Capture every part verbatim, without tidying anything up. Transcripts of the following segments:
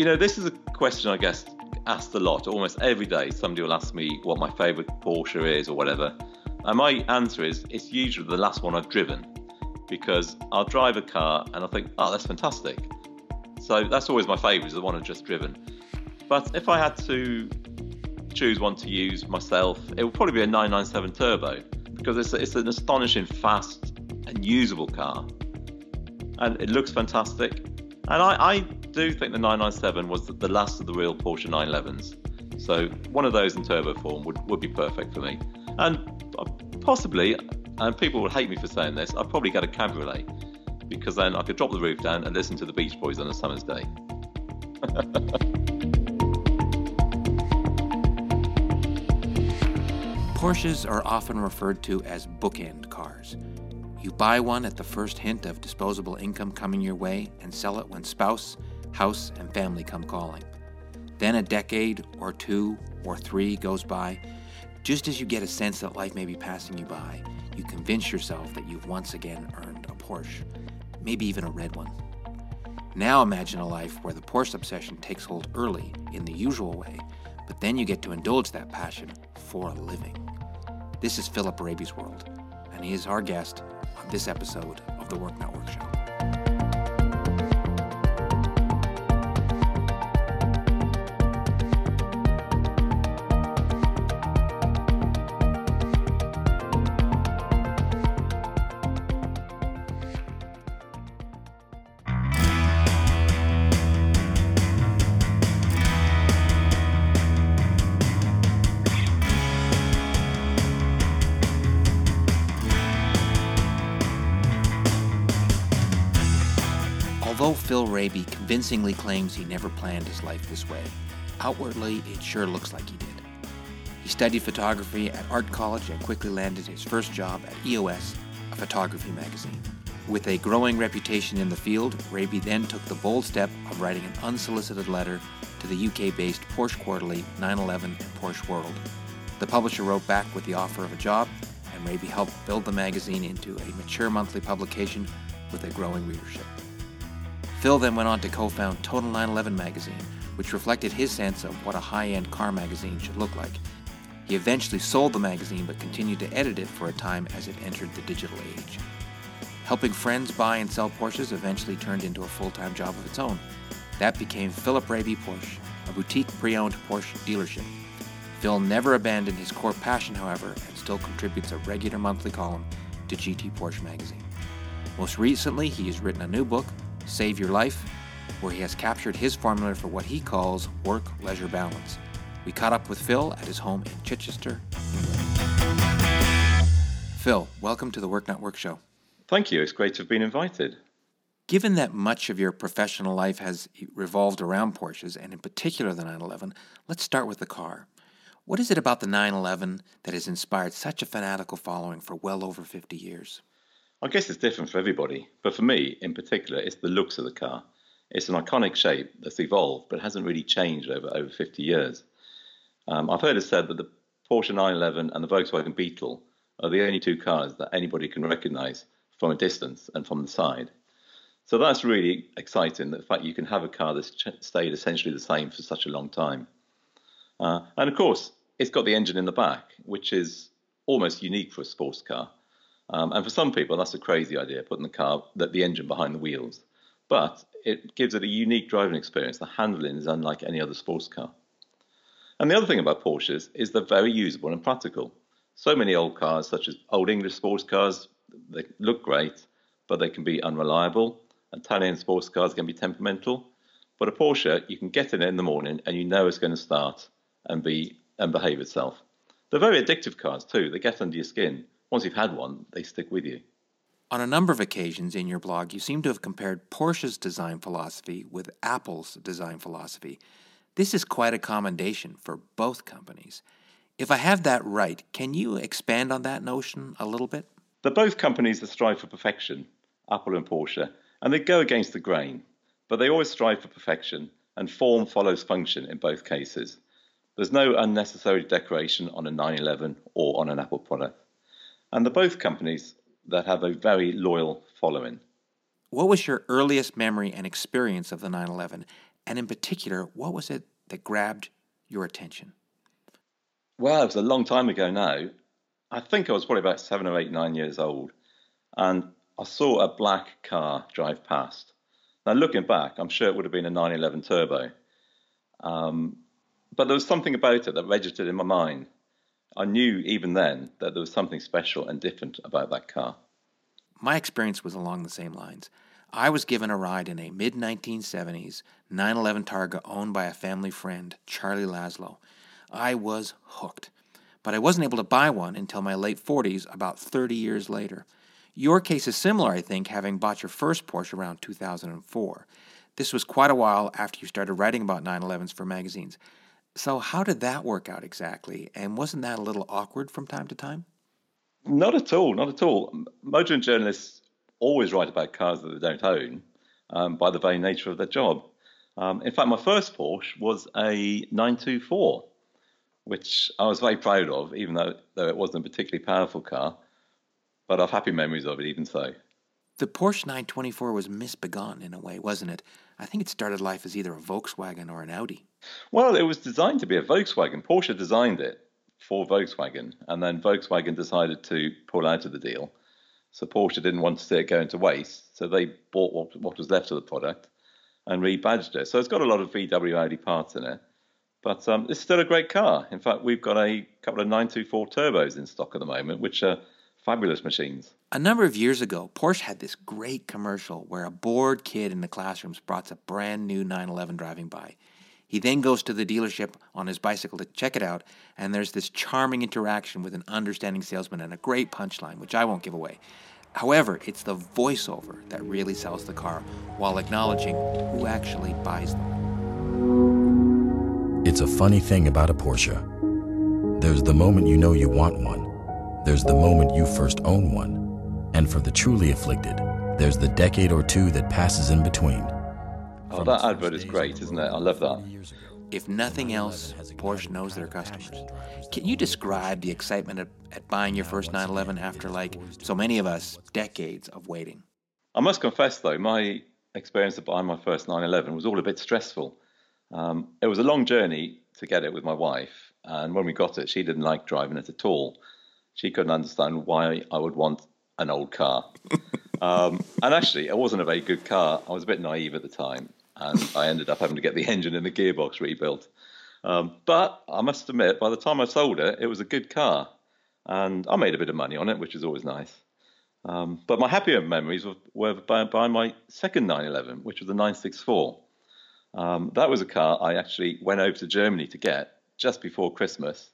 You know, this is a question I guess asked a lot. Almost every day somebody will ask me what my favourite Porsche is or whatever. And my answer is, it's usually the last one I've driven, because I'll drive a car and I think, oh, that's fantastic. So that's always my favourite, is the one I've just driven. But if I had to choose one to use myself, it would probably be a nine ninety-seven Turbo, because it's, it's an astonishing, fast and usable car. And it looks fantastic. And I, I do think the nine ninety-seven was the last of the real Porsche nine elevens. So one of those in turbo form would, would be perfect for me. And possibly, and people will hate me for saying this, I'd probably get a cabriolet, because then I could drop the roof down and listen to the Beach Boys on a summer's day. Porsches are often referred to as bookend cars. You buy one at the first hint of disposable income coming your way and sell it when spouse, house, and family come calling. Then a decade or two or three goes by. Just as you get a sense that life may be passing you by, you convince yourself that you've once again earned a Porsche, maybe even a red one. Now imagine a life where the Porsche obsession takes hold early in the usual way, but then you get to indulge that passion for a living. This is Philip Raby's world, and he is our guest on this episode of the WorkNet Workshop. Phil Raby convincingly claims he never planned his life this way. Outwardly, it sure looks like he did. He studied photography at art college and quickly landed his first job at E O S, a photography magazine. With a growing reputation in the field, Raby then took the bold step of writing an unsolicited letter to the U K-based Porsche Quarterly, nine eleven and Porsche World. The publisher wrote back with the offer of a job, and Raby helped build the magazine into a mature monthly publication with a growing readership. Phil then went on to co-found Total nine eleven magazine, which reflected his sense of what a high-end car magazine should look like. He eventually sold the magazine but continued to edit it for a time as it entered the digital age. Helping friends buy and sell Porsches eventually turned into a full-time job of its own. That became Philip Raby Porsche, a boutique pre-owned Porsche dealership. Phil never abandoned his core passion, however, and still contributes a regular monthly column to G T Porsche magazine. Most recently, he has written a new book, Save Your Life, where he has captured his formula for what he calls work-leisure balance. We caught up with Phil at his home in Chichester, England. Phil, welcome to the Work Not Work Show. Thank you. It's great to have been invited. Given that much of your professional life has revolved around Porsches, and in particular the nine eleven, let's start with the car. What is it about the nine eleven that has inspired such a fanatical following for well over fifty years? I guess it's different for everybody, but for me in particular, it's the looks of the car. It's an iconic shape that's evolved, but hasn't really changed over over fifty years. Um, I've heard it said that the Porsche nine eleven and the Volkswagen Beetle are the only two cars that anybody can recognise from a distance and from the side. So that's really exciting, the fact you can have a car that's ch- stayed essentially the same for such a long time. Uh, and of course, it's got the engine in the back, which is almost unique for a sports car. Um, and for some people, that's a crazy idea, putting the car, that the engine behind the wheels. But it gives it a unique driving experience. The handling is unlike any other sports car. And the other thing about Porsches is they're very usable and practical. So many old cars, such as old English sports cars, they look great, but they can be unreliable. Italian sports cars can be temperamental. But a Porsche, you can get in it in the morning and you know it's going to start and be and behave itself. They're very addictive cars too. They get under your skin. Once you've had one, they stick with you. On a number of occasions in your blog, you seem to have compared Porsche's design philosophy with Apple's design philosophy. This is quite a commendation for both companies. If I have that right, can you expand on that notion a little bit? They're both companies that strive for perfection, Apple and Porsche, and they go against the grain, but they always strive for perfection, and form follows function in both cases. There's no unnecessary decoration on a nine eleven or on an Apple product. And they're both companies that have a very loyal following. What was your earliest memory and experience of the nine eleven? And in particular, what was it that grabbed your attention? Well, it was a long time ago now. I think I was probably about seven or eight, nine years old. And I saw a black car drive past. Now, looking back, I'm sure it would have been a nine eleven Turbo. Um, but there was something about it that registered in my mind. I knew even then that there was something special and different about that car. My experience was along the same lines. I was given a ride in a mid nineteen seventies nine eleven Targa owned by a family friend, Charlie Laszlo. I was hooked, but I wasn't able to buy one until my late forties, about thirty years later. Your case is similar, I think, having bought your first Porsche around two thousand four. This was quite a while after you started writing about nine elevens for magazines. So how did that work out exactly? And wasn't that a little awkward from time to time? Not at all, not at all. Motoring journalists always write about cars that they don't own um, by the very nature of their job. Um, in fact, my first Porsche was a nine two four, which I was very proud of, even though, though it wasn't a particularly powerful car. But I have happy memories of it, even so. The Porsche nine twenty-four was misbegotten in a way, wasn't it? I think it started life as either a Volkswagen or an Audi. Well, it was designed to be a Volkswagen. Porsche designed it for Volkswagen, and then Volkswagen decided to pull out of the deal. So Porsche didn't want to see it go into waste, so they bought what, what was left of the product and rebadged it. So it's got a lot of V W Audi parts in it, but um, it's still a great car. In fact, we've got a couple of nine two four turbos in stock at the moment, which are fabulous machines. A number of years ago, Porsche had this great commercial where a bored kid in the classroom spots a brand new nine eleven driving by. He then goes to the dealership on his bicycle to check it out, and there's this charming interaction with an understanding salesman and a great punchline, which I won't give away. However, it's the voiceover that really sells the car, while acknowledging who actually buys them. It's a funny thing about a Porsche. There's the moment you know you want one. There's the moment you first own one. And for the truly afflicted, there's the decade or two that passes in between. Oh, that advert is great, isn't it? I love that. If nothing else, Porsche knows their customers. Can you describe the excitement at, at buying your first nine eleven after, like so many of us, decades of waiting? I must confess, though, my experience of buying my first nine eleven was all a bit stressful. Um, it was a long journey to get it with my wife, and when we got it, she didn't like driving it at all. She couldn't understand why I would want an old car. um, and actually, it wasn't a very good car. I was a bit naive at the time. And I ended up having to get the engine and the gearbox rebuilt. Um, but I must admit, by the time I sold it, it was a good car. And I made a bit of money on it, which is always nice. Um, but my happier memories were, were by, by my second nine eleven, which was a nine sixty-four. Um, that was a car I actually went over to Germany to get just before Christmas.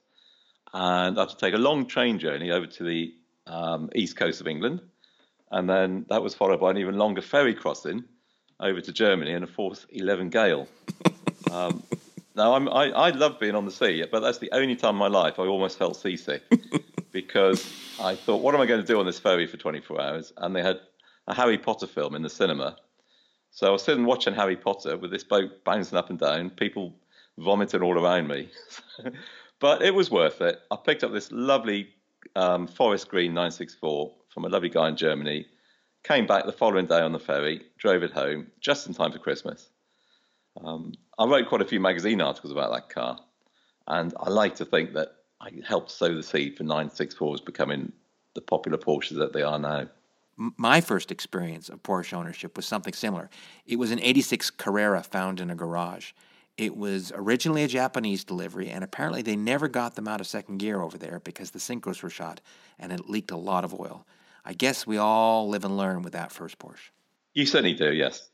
And I had to take a long train journey over to the um, east coast of England. And then that was followed by an even longer ferry crossing over to Germany in a Force eleven Gale. Um, now, I'm, I, I love being on the sea, but that's the only time in my life I almost felt seasick because I thought, what am I going to do on this ferry for twenty-four hours? And they had a Harry Potter film in the cinema. So I was sitting watching Harry Potter with this boat bouncing up and down, people vomiting all around me. But it was worth it. I picked up this lovely um, forest green nine sixty-four from a lovely guy in Germany. Came back the following day on the ferry, drove it home, just in time for Christmas. Um, I wrote quite a few magazine articles about that car, and I like to think that I helped sow the seed for nine sixty-fours becoming the popular Porsches that they are now. My first experience of Porsche ownership was something similar. It was an eighty-six Carrera found in a garage. It was originally a Japanese delivery, and apparently they never got them out of second gear over there because the synchros were shot, and it leaked a lot of oil. I guess we all live and learn with that first Porsche. You certainly do, yes.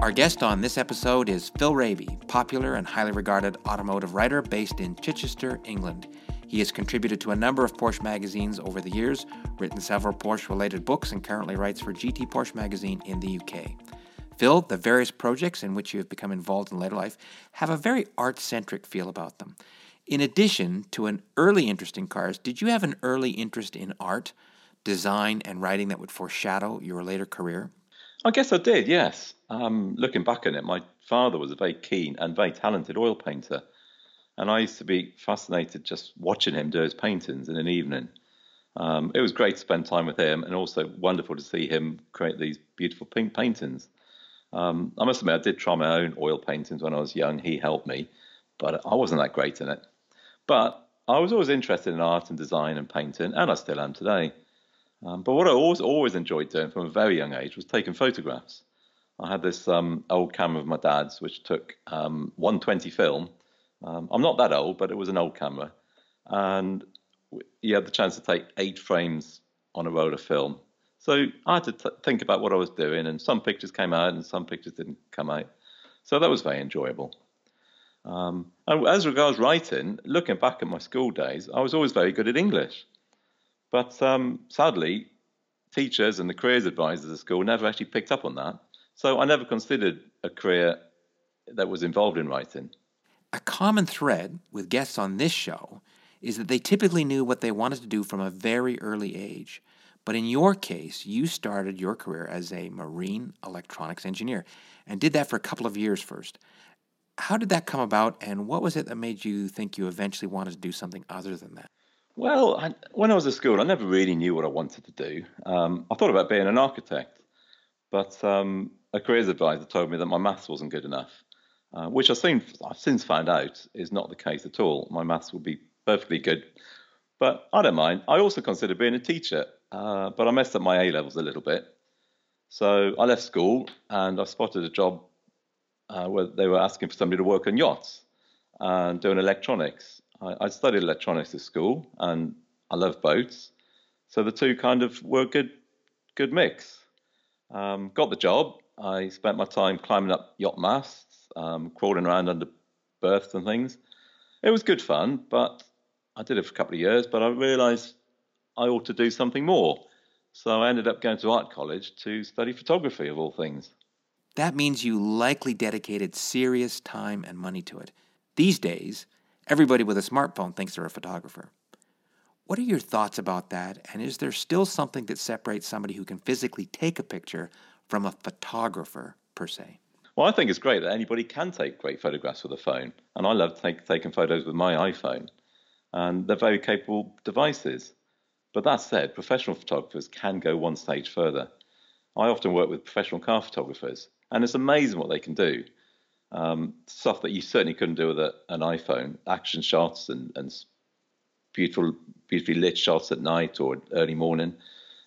Our guest on this episode is Phil Raby, popular and highly regarded automotive writer based in Chichester, England. He has contributed to a number of Porsche magazines over the years, written several Porsche-related books, and currently writes for G T Porsche magazine in the U K. Phil, the various projects in which you have become involved in later life have a very art-centric feel about them. In addition to an early interest in cars, did you have an early interest in art, design, and writing that would foreshadow your later career? I guess I did, yes. Um, looking back on it, my father was a very keen and very talented oil painter. And I used to be fascinated just watching him do his paintings in an evening. Um, it was great to spend time with him, and also wonderful to see him create these beautiful pink paintings. Um, I must admit, I did try my own oil paintings when I was young. He helped me, but I wasn't that great in it. But I was always interested in art and design and painting, and I still am today. Um, but what I always, always enjoyed doing from a very young age was taking photographs. I had this um, old camera of my dad's, which took um, one twenty film. Um, I'm not that old, but it was an old camera. And you had the chance to take eight frames on a roll of film. So I had to t- think about what I was doing, and some pictures came out and some pictures didn't come out. So that was very enjoyable. Um, and as regards writing, looking back at my school days, I was always very good at English. But um, sadly, teachers and the careers advisors at school never actually picked up on that. So I never considered a career that was involved in writing. A common thread with guests on this show is that they typically knew what they wanted to do from a very early age. But in your case, you started your career as a marine electronics engineer and did that for a couple of years first. How did that come about, and what was it that made you think you eventually wanted to do something other than that? Well, I, when I was at school, I never really knew what I wanted to do. Um, I thought about being an architect, but um, a careers advisor told me that my maths wasn't good enough, uh, which I've, seen, I've since found out is not the case at all. My maths would be perfectly good, but I don't mind. I also considered being a teacher, uh, but I messed up my A-levels a little bit. So I left school, and I spotted a job Uh, where they were asking for somebody to work on yachts and doing electronics. I, I studied electronics at school, and I love boats. So the two kind of were a good, good mix. Um, got the job. I spent my time climbing up yacht masts, um, crawling around under berths and things. It was good fun, but I did it for a couple of years, but I realised I ought to do something more. So I ended up going to art college to study photography, of all things. That means you likely dedicated serious time and money to it. These days, everybody with a smartphone thinks they're a photographer. What are your thoughts about that, and is there still something that separates somebody who can physically take a picture from a photographer, per se? Well, I think it's great that anybody can take great photographs with a phone, and I love take, taking photos with my iPhone, and they're very capable devices. But that said, professional photographers can go one stage further. I often work with professional car photographers, and it's amazing what they can do. Um, stuff that you certainly couldn't do with a, an iPhone, action shots and, and beautiful, beautifully lit shots at night or early morning.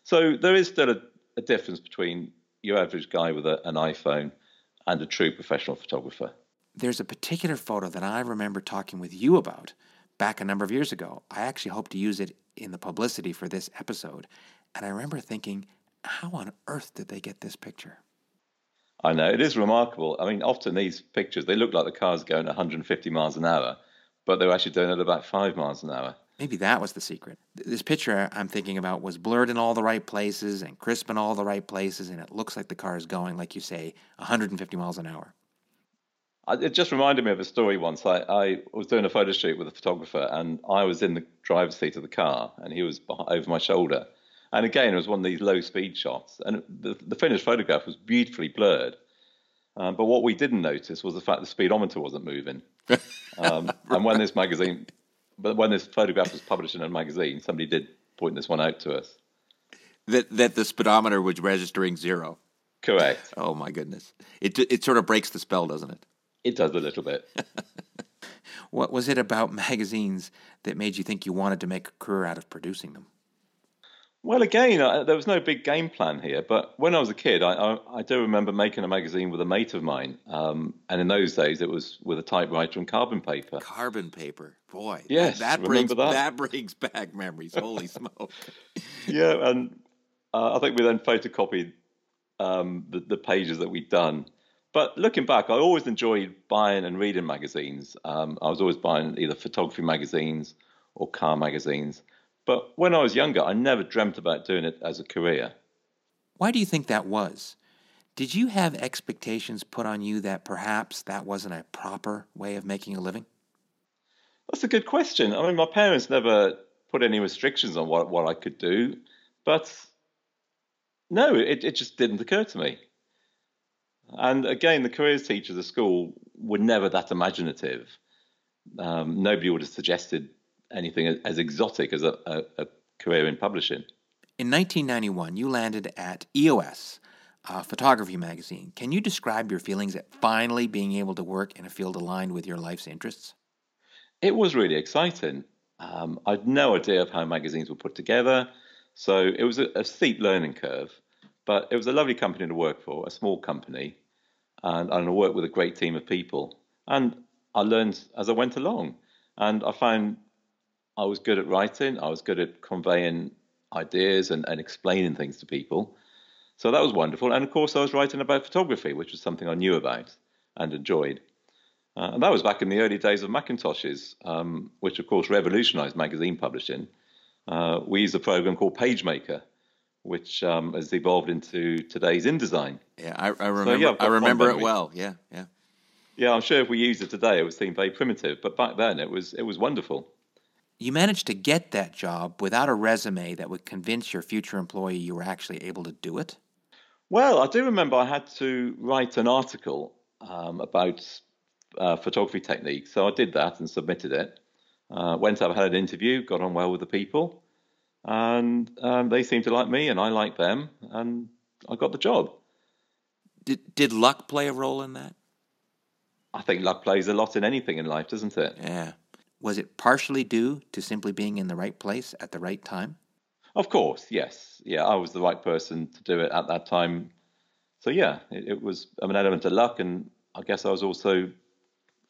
So there is still a, a difference between your average guy with a, an iPhone and a true professional photographer. There's a particular photo that I remember talking with you about back a number of years ago. I actually hope to use it in the publicity for this episode. And I remember thinking, how on earth did they get this picture? I know, it is remarkable. I mean, often these pictures, they look like the car's going one hundred fifty miles an hour, but they're actually doing it about five miles an hour. Maybe that was the secret. This picture I'm thinking about was blurred in all the right places and crisp in all the right places, and it looks like the car is going, like you say, one hundred fifty miles an hour. It just reminded me of a story once. I, I was doing a photo shoot with a photographer, and I was in the driver's seat of the car, and he was over my shoulder. And again, it was one of these low-speed shots. And the, the finished photograph was beautifully blurred. Um, but what we didn't notice was the fact the speedometer wasn't moving. Um, right. And when this magazine, but when this photograph was published in a magazine, somebody did point this one out to us. That that the speedometer was registering zero. Correct. Oh, my goodness. It it sort of breaks the spell, doesn't it? It does a little bit. What was it about magazines that made you think you wanted to make a career out of producing them? Well, again, I, there was no big game plan here, but when I was a kid, I, I, I do remember making a magazine with a mate of mine, um, and in those days, it was with a typewriter and carbon paper. Carbon paper, boy. Yes, that, that brings that? that brings back memories. Holy smoke! Yeah, and uh, I think we then photocopied um, the, the pages that we'd done. But looking back, I always enjoyed buying and reading magazines. Um, I was always buying either photography magazines or car magazines. But when I was younger, I never dreamt about doing it as a career. Why do you think that was? Did you have expectations put on you that perhaps that wasn't a proper way of making a living? That's a good question. I mean, my parents never put any restrictions on what, what I could do. But no, it, it just didn't occur to me. And again, the careers teachers at school were never that imaginative. Um, nobody would have suggested anything as exotic as a, a, a career in publishing. In nineteen ninety-one, you landed at E O S, a photography magazine. Can you describe your feelings at finally being able to work in a field aligned with your life's interests? It was really exciting. Um, I had no idea of how magazines were put together, so it was a, a steep learning curve. But it was a lovely company to work for, a small company, and, and I worked with a great team of people. And I learned as I went along, and I found I was good at writing, I was good at conveying ideas and, and explaining things to people. So that was wonderful. And of course, I was writing about photography, which was something I knew about and enjoyed. Uh, and that was back in the early days of Macintoshes, um, which of course revolutionized magazine publishing. Uh, we used a program called PageMaker, which um, has evolved into today's InDesign. Yeah, I, I remember. So, yeah, I remember it well. Yeah, yeah, yeah. I'm sure if we used it today, it would seem very primitive, but back then it was it was wonderful. You managed to get that job without a resume that would convince your future employer you were actually able to do it. Well, I do remember I had to write an article um, about uh, photography techniques, so I did that and submitted it. Uh, went up, had an interview, got on well with the people. And um, they seemed to like me, and I liked them, and I got the job. Did did luck play a role in that? I think luck plays a lot in anything in life, doesn't it? Yeah. Was it partially due to simply being in the right place at the right time? Of course, yes. Yeah, I was the right person to do it at that time. So yeah, it, it was an element of luck, and I guess I was also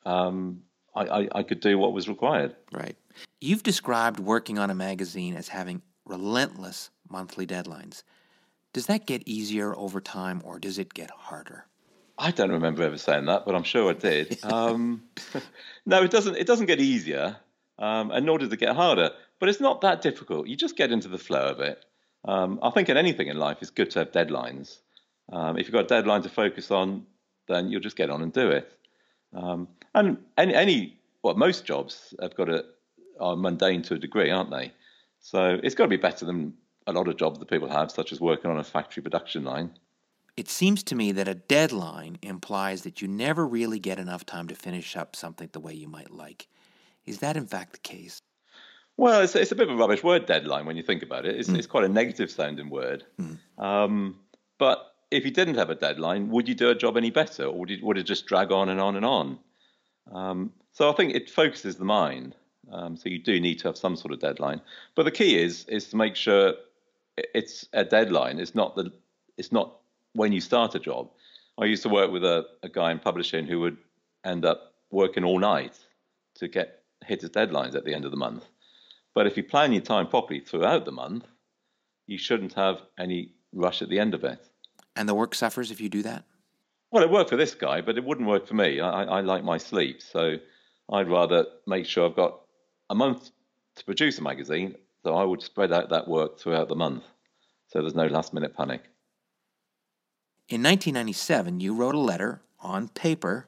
um, I, I, I could do what was required. Right. You've described working on a magazine as having relentless monthly deadlines. Does that get easier over time, or does it get harder? I don't remember ever saying that, but I'm sure I did. um, no, it doesn't. It doesn't get easier, um, and nor does it get harder. But it's not that difficult. You just get into the flow of it. Um, I think in anything in life, it's good to have deadlines. Um, if you've got a deadline to focus on, then you'll just get on and do it. Um, and any, any, well, most jobs have got a are mundane to a degree, aren't they? So it's got to be better than a lot of jobs that people have, such as working on a factory production line. It seems to me that a deadline implies that you never really get enough time to finish up something the way you might like. Is that in fact the case? Well, it's, it's a bit of a rubbish word, deadline, when you think about it. It's, mm. it's quite a negative-sounding word. Mm. Um, but if you didn't have a deadline, would you do a job any better? Or would, you, would it just drag on and on and on? Um, so I think it focuses the mind. Um, so you do need to have some sort of deadline, but the key is is to make sure it's a deadline. It's not the it's not when you start a job. I used to work with a, a guy in publishing who would end up working all night to get hit his deadlines at the end of the month. But if you plan your time properly throughout the month, you shouldn't have any rush at the end of it. And the work suffers if you do that? Well, it worked for this guy, but it wouldn't work for me. I, I like my sleep, so I'd rather make sure I've got a month to produce a magazine, so I would spread out that work throughout the month, so there's no last-minute panic. In nineteen ninety-seven, you wrote a letter on paper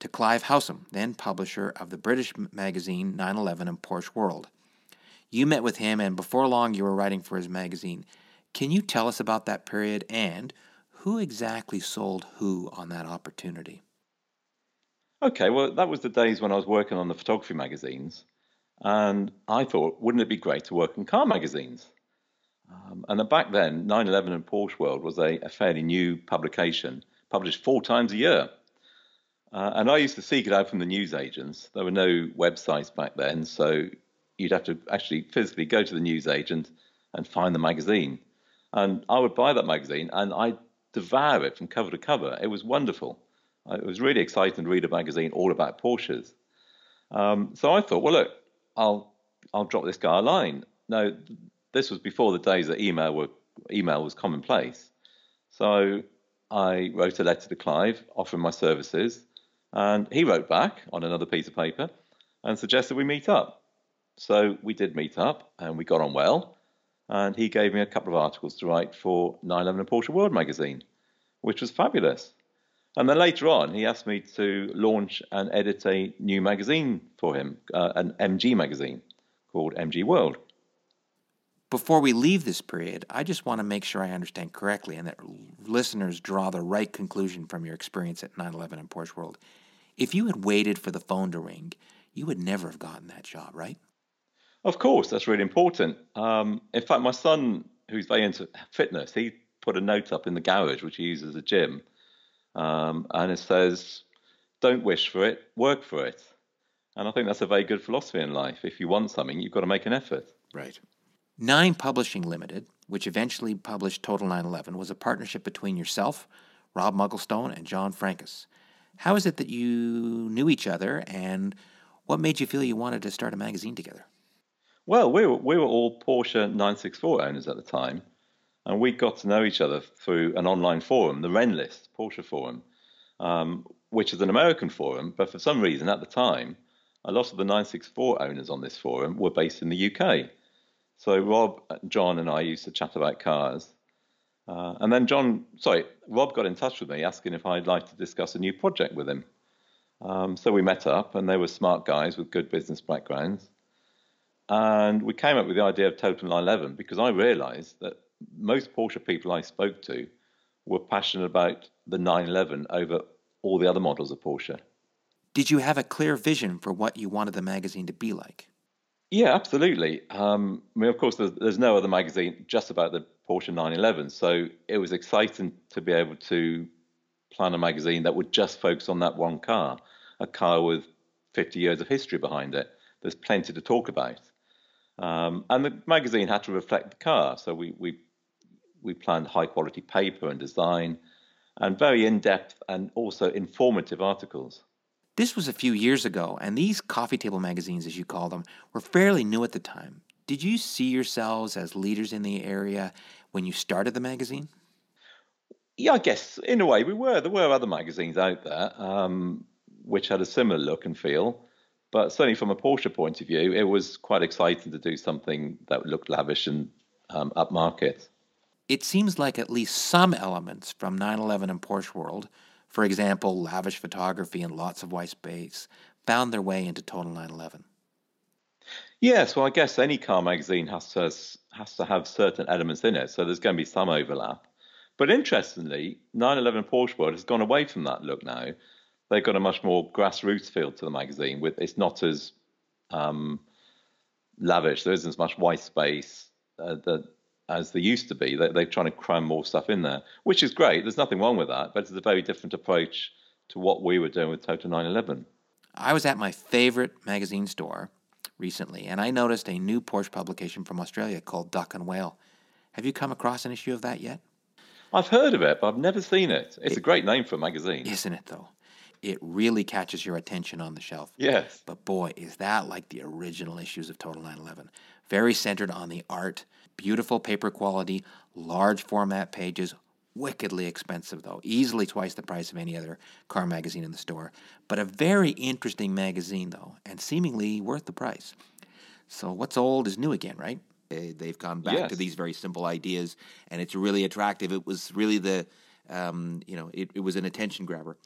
to Clive Househam, then publisher of the British magazine nine eleven and Porsche World. You met with him, and before long, you were writing for his magazine. Can you tell us about that period, and who exactly sold who on that opportunity? Okay, well, that was the days when I was working on the photography magazines. And I thought, wouldn't it be great to work in car magazines? Um, and back then, nine eleven and Porsche World was a, a fairly new publication, published four times a year. Uh, and I used to seek it out from the newsagents. There were no websites back then, so you'd have to actually physically go to the newsagent and find the magazine. And I would buy that magazine, and I'd devour it from cover to cover. It was wonderful. It was really exciting to read a magazine all about Porsches. Um, so I thought, well, look, I'll I'll drop this guy a line. No, this was before the days that email were email was commonplace. So I wrote a letter to Clive offering my services, and he wrote back on another piece of paper and suggested we meet up. So we did meet up, and we got on well, and he gave me a couple of articles to write for nine eleven and Porsche World magazine, which was fabulous. And then later on, he asked me to launch and edit a new magazine for him, uh, an M G magazine called M G World. Before we leave this period, I just want to make sure I understand correctly and that listeners draw the right conclusion from your experience at nine eleven and Porsche World. If you had waited for the phone to ring, you would never have gotten that job, right? Of course, that's really important. Um, in fact, my son, who's very into fitness, he put a note up in the garage, which he uses as a gym, um, and it says, "Don't wish for it, work for it." And I think that's a very good philosophy in life. If you want something, you've got to make an effort. Right. Nine Publishing Limited, which eventually published Total nine eleven, was a partnership between yourself, Rob Mugglestone, and John Frankus. How is it that you knew each other, and what made you feel you wanted to start a magazine together? Well, we were, we were all Porsche nine sixty-four owners at the time, and we got to know each other through an online forum, the Renlist Porsche Forum, um, which is an American forum, but for some reason at the time, a lot of the nine sixty-four owners on this forum were based in the U K. So Rob, John, and I used to chat about cars. Uh, and then John, sorry, Rob got in touch with me asking if I'd like to discuss a new project with him. Um, so we met up, and they were smart guys with good business backgrounds. And we came up with the idea of Total nine eleven because I realized that most Porsche people I spoke to were passionate about the nine eleven over all the other models of Porsche. Did you have a clear vision for what you wanted the magazine to be like? Yeah, absolutely. Um, I mean, of course, there's, there's no other magazine just about the Porsche nine eleven, so it was exciting to be able to plan a magazine that would just focus on that one car, a car with fifty years of history behind it. There's plenty to talk about. Um, and the magazine had to reflect the car, so we, we, we planned high-quality paper and design and very in-depth and also informative articles. This was a few years ago, and these coffee table magazines, as you call them, were fairly new at the time. Did you see yourselves as leaders in the area when you started the magazine? Yeah, I guess, in a way, we were. There were other magazines out there um, which had a similar look and feel, but certainly from a Porsche point of view, it was quite exciting to do something that looked lavish and um, upmarket. It seems like at least some elements from nine eleven and Porsche World, for example, lavish photography and lots of white space, found their way into Total nine eleven. Yes, well, I guess any car magazine has to, has to have certain elements in it, so there's going to be some overlap. But interestingly, nine eleven Porsche World has gone away from that look now. They've got a much more grassroots feel to the magazine. With It's not as um, lavish. There isn't as much white space uh, that... as they used to be. They're trying to cram more stuff in there, which is great. There's nothing wrong with that, but it's a very different approach to what we were doing with Total nine eleven. I was at my favorite magazine store recently, and I noticed a new Porsche publication from Australia called Duck and Whale. Have you come across an issue of that yet? I've heard of it, but I've never seen it. It's it, a great name for a magazine. Isn't it, though? It really catches your attention on the shelf. Yes. But boy, is that like the original issues of Total nine eleven. Very centered on the art. Beautiful paper quality, large format pages, wickedly expensive though, easily twice the price of any other car magazine in the store, but a very interesting magazine though, and seemingly worth the price. So what's old is new again, right? They've gone back yes. to these very simple ideas, and it's really attractive. It was really the, um, you know, it, it was an attention grabber.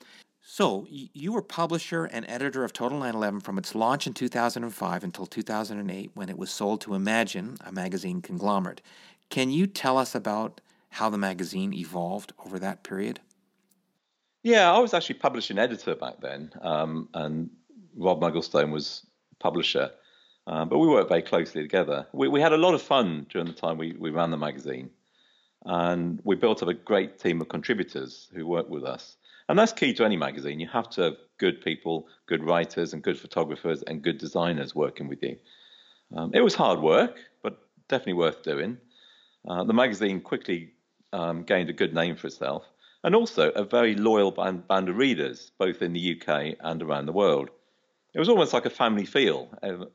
So you were publisher and editor of Total nine eleven from its launch in two thousand five until two thousand eight when it was sold to Imagine, a magazine conglomerate. Can you tell us about how the magazine evolved over that period? Yeah, I was actually publishing editor back then, um, and Rob Mugglestone was publisher, um, but we worked very closely together. We, we had a lot of fun during the time we, we ran the magazine, and we built up a great team of contributors who worked with us. And that's key to any magazine. You have to have good people, good writers and good photographers and good designers working with you. Um, it was hard work, but definitely worth doing. Uh, the magazine quickly um, gained a good name for itself and also a very loyal band, band of readers, both in the U K and around the world. It was almost like a family feel. Um,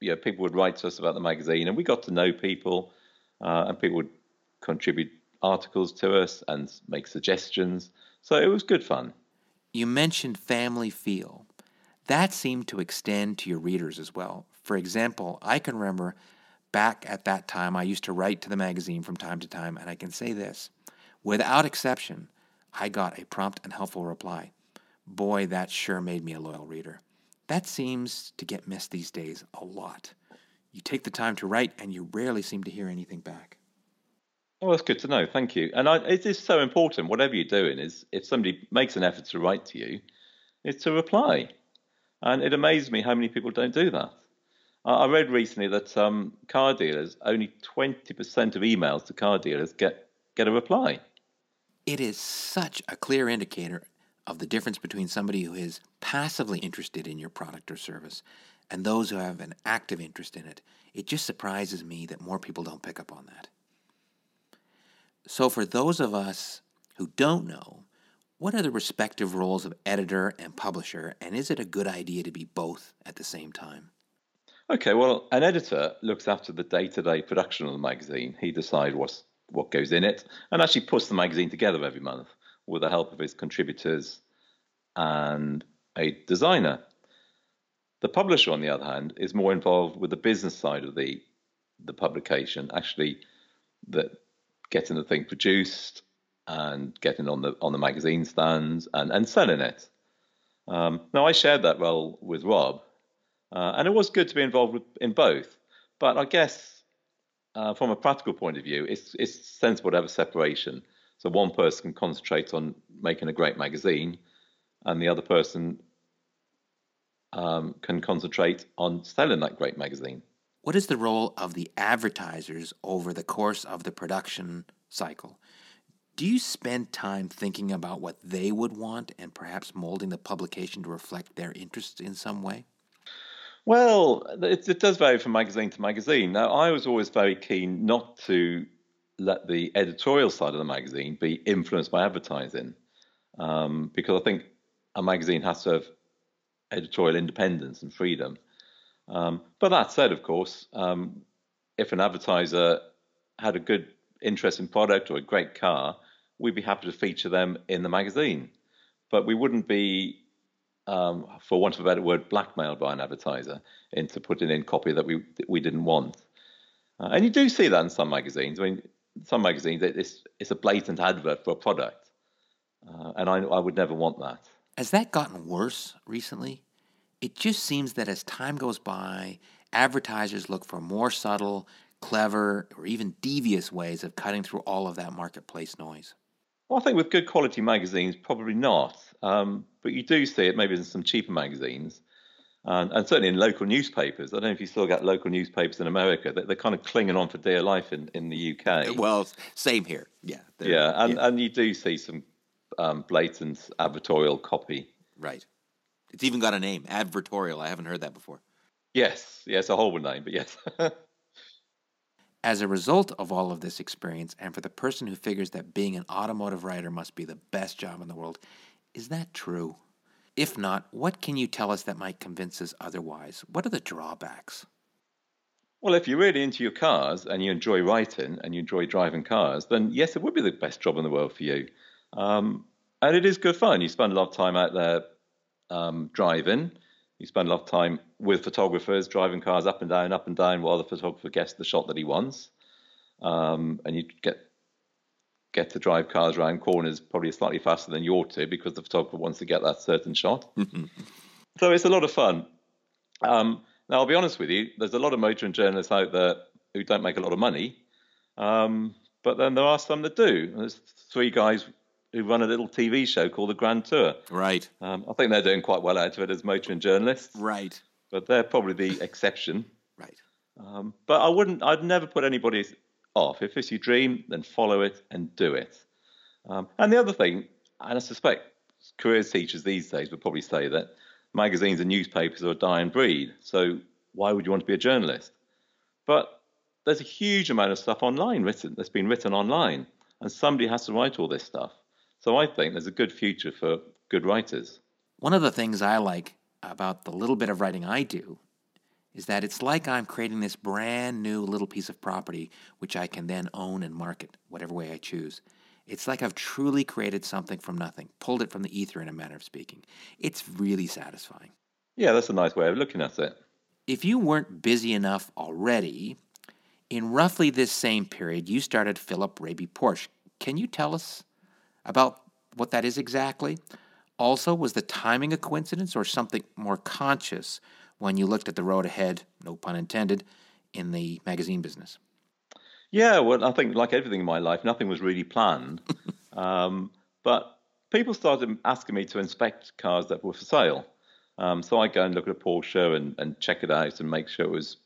you know, people would write to us about the magazine and we got to know people uh, and people would contribute articles to us and make suggestions. So it was good fun. You mentioned family feel. That seemed to extend to your readers as well. For example, I can remember back at that time, I used to write to the magazine from time to time, and I can say this. Without exception, I got a prompt and helpful reply. Boy, that sure made me a loyal reader. That seems to get missed these days a lot. You take the time to write, and you rarely seem to hear anything back. Oh, that's good to know. Thank you. And I, it is so important, whatever you're doing, is if somebody makes an effort to write to you, is to reply. And it amazes me how many people don't do that. I read recently that um, car dealers, only twenty percent of emails to car dealers get, get a reply. It is such a clear indicator of the difference between somebody who is passively interested in your product or service and those who have an active interest in it. It just surprises me that more people don't pick up on that. So for those of us who don't know, what are the respective roles of editor and publisher, and is it a good idea to be both at the same time? Okay, well, an editor looks after the day-to-day production of the magazine. He decides what's, what goes in it and actually puts the magazine together every month with the help of his contributors and a designer. The publisher, on the other hand, is more involved with the business side of the, the publication, actually the, getting the thing produced and getting on the on the magazine stands and, and selling it. Um, now, I shared that role with Rob. Uh, and it was good to be involved with, in both. But I guess uh, from a practical point of view, it's, it's sensible to have a separation. So one person can concentrate on making a great magazine and the other person um, can concentrate on selling that great magazine. What is the role of the advertisers over the course of the production cycle? Do you spend time thinking about what they would want and perhaps molding the publication to reflect their interests in some way? Well, it, it does vary from magazine to magazine. Now, I was always very keen not to let the editorial side of the magazine be influenced by advertising, um, because I think a magazine has to have editorial independence and freedom. Um, but that said, of course, um, if an advertiser had a good, interesting product or a great car, we'd be happy to feature them in the magazine. But we wouldn't be Um, for want of a better word, blackmailed by an advertiser into putting in copy that we that we didn't want. Uh, and you do see that in some magazines. I mean, some magazines, it's, it's a blatant advert for a product. Uh, and I, I would never want that. Has that gotten worse recently? It just seems that as time goes by, advertisers look for more subtle, clever, or even devious ways of cutting through all of that marketplace noise. Well, I think with good quality magazines, probably not. Um, but you do see it maybe in some cheaper magazines and, and certainly in local newspapers. I don't know if you still get local newspapers in America. They're, they're kind of clinging on for dear life in, in the U K. Well, same here. Yeah. Yeah and, yeah. and you do see some um, blatant advertorial copy. Right. It's even got a name, advertorial. I haven't heard that before. Yes. Yes, a horrible name, but yes. As a result of all of this experience, and for the person who figures that being an automotive writer must be the best job in the world, is that true? If not, what can you tell us that might convince us otherwise? What are the drawbacks? Well, if you're really into your cars and you enjoy writing and you enjoy driving cars, then yes, it would be the best job in the world for you. Um, and it is good fun. You spend a lot of time out there um, driving. You spend a lot of time with photographers, driving cars up and down, up and down, while the photographer gets the shot that he wants. Um, and you get... get to drive cars around corners probably slightly faster than you ought to because the photographer wants to get that certain shot. So it's a lot of fun. Um, now, I'll be honest with you, there's a lot of motoring journalists out there who don't make a lot of money, um, but then there are some that do. There's three guys who run a little T V show called The Grand Tour. Right. Um, I think they're doing quite well out of it as motoring journalists. Right. But they're probably the exception. Right. Um, but I wouldn't, I'd never put anybody's off. If it's your dream, then follow it and do it. Um, and the other thing, and I suspect careers teachers these days would probably say that magazines and newspapers are a dying breed, so why would you want to be a journalist? But there's a huge amount of stuff online written that's been written online, and somebody has to write all this stuff. So I think there's a good future for good writers. One of the things I like about the little bit of writing I do is that it's like I'm creating this brand new little piece of property which I can then own and market whatever way I choose. It's like I've truly created something from nothing, pulled it from the ether in a manner of speaking. It's really satisfying. Yeah, that's a nice way of looking at it. If you weren't busy enough already, in roughly this same period, you started Philip Raby Porsche. Can you tell us about what that is exactly? Also, was the timing a coincidence or something more conscious when you looked at the road ahead, no pun intended, in the magazine business? Yeah, well, I think like everything in my life, nothing was really planned. um, but people started asking me to inspect cars that were for sale. Um, so I'd go and look at a Porsche and, and check it out and make sure it was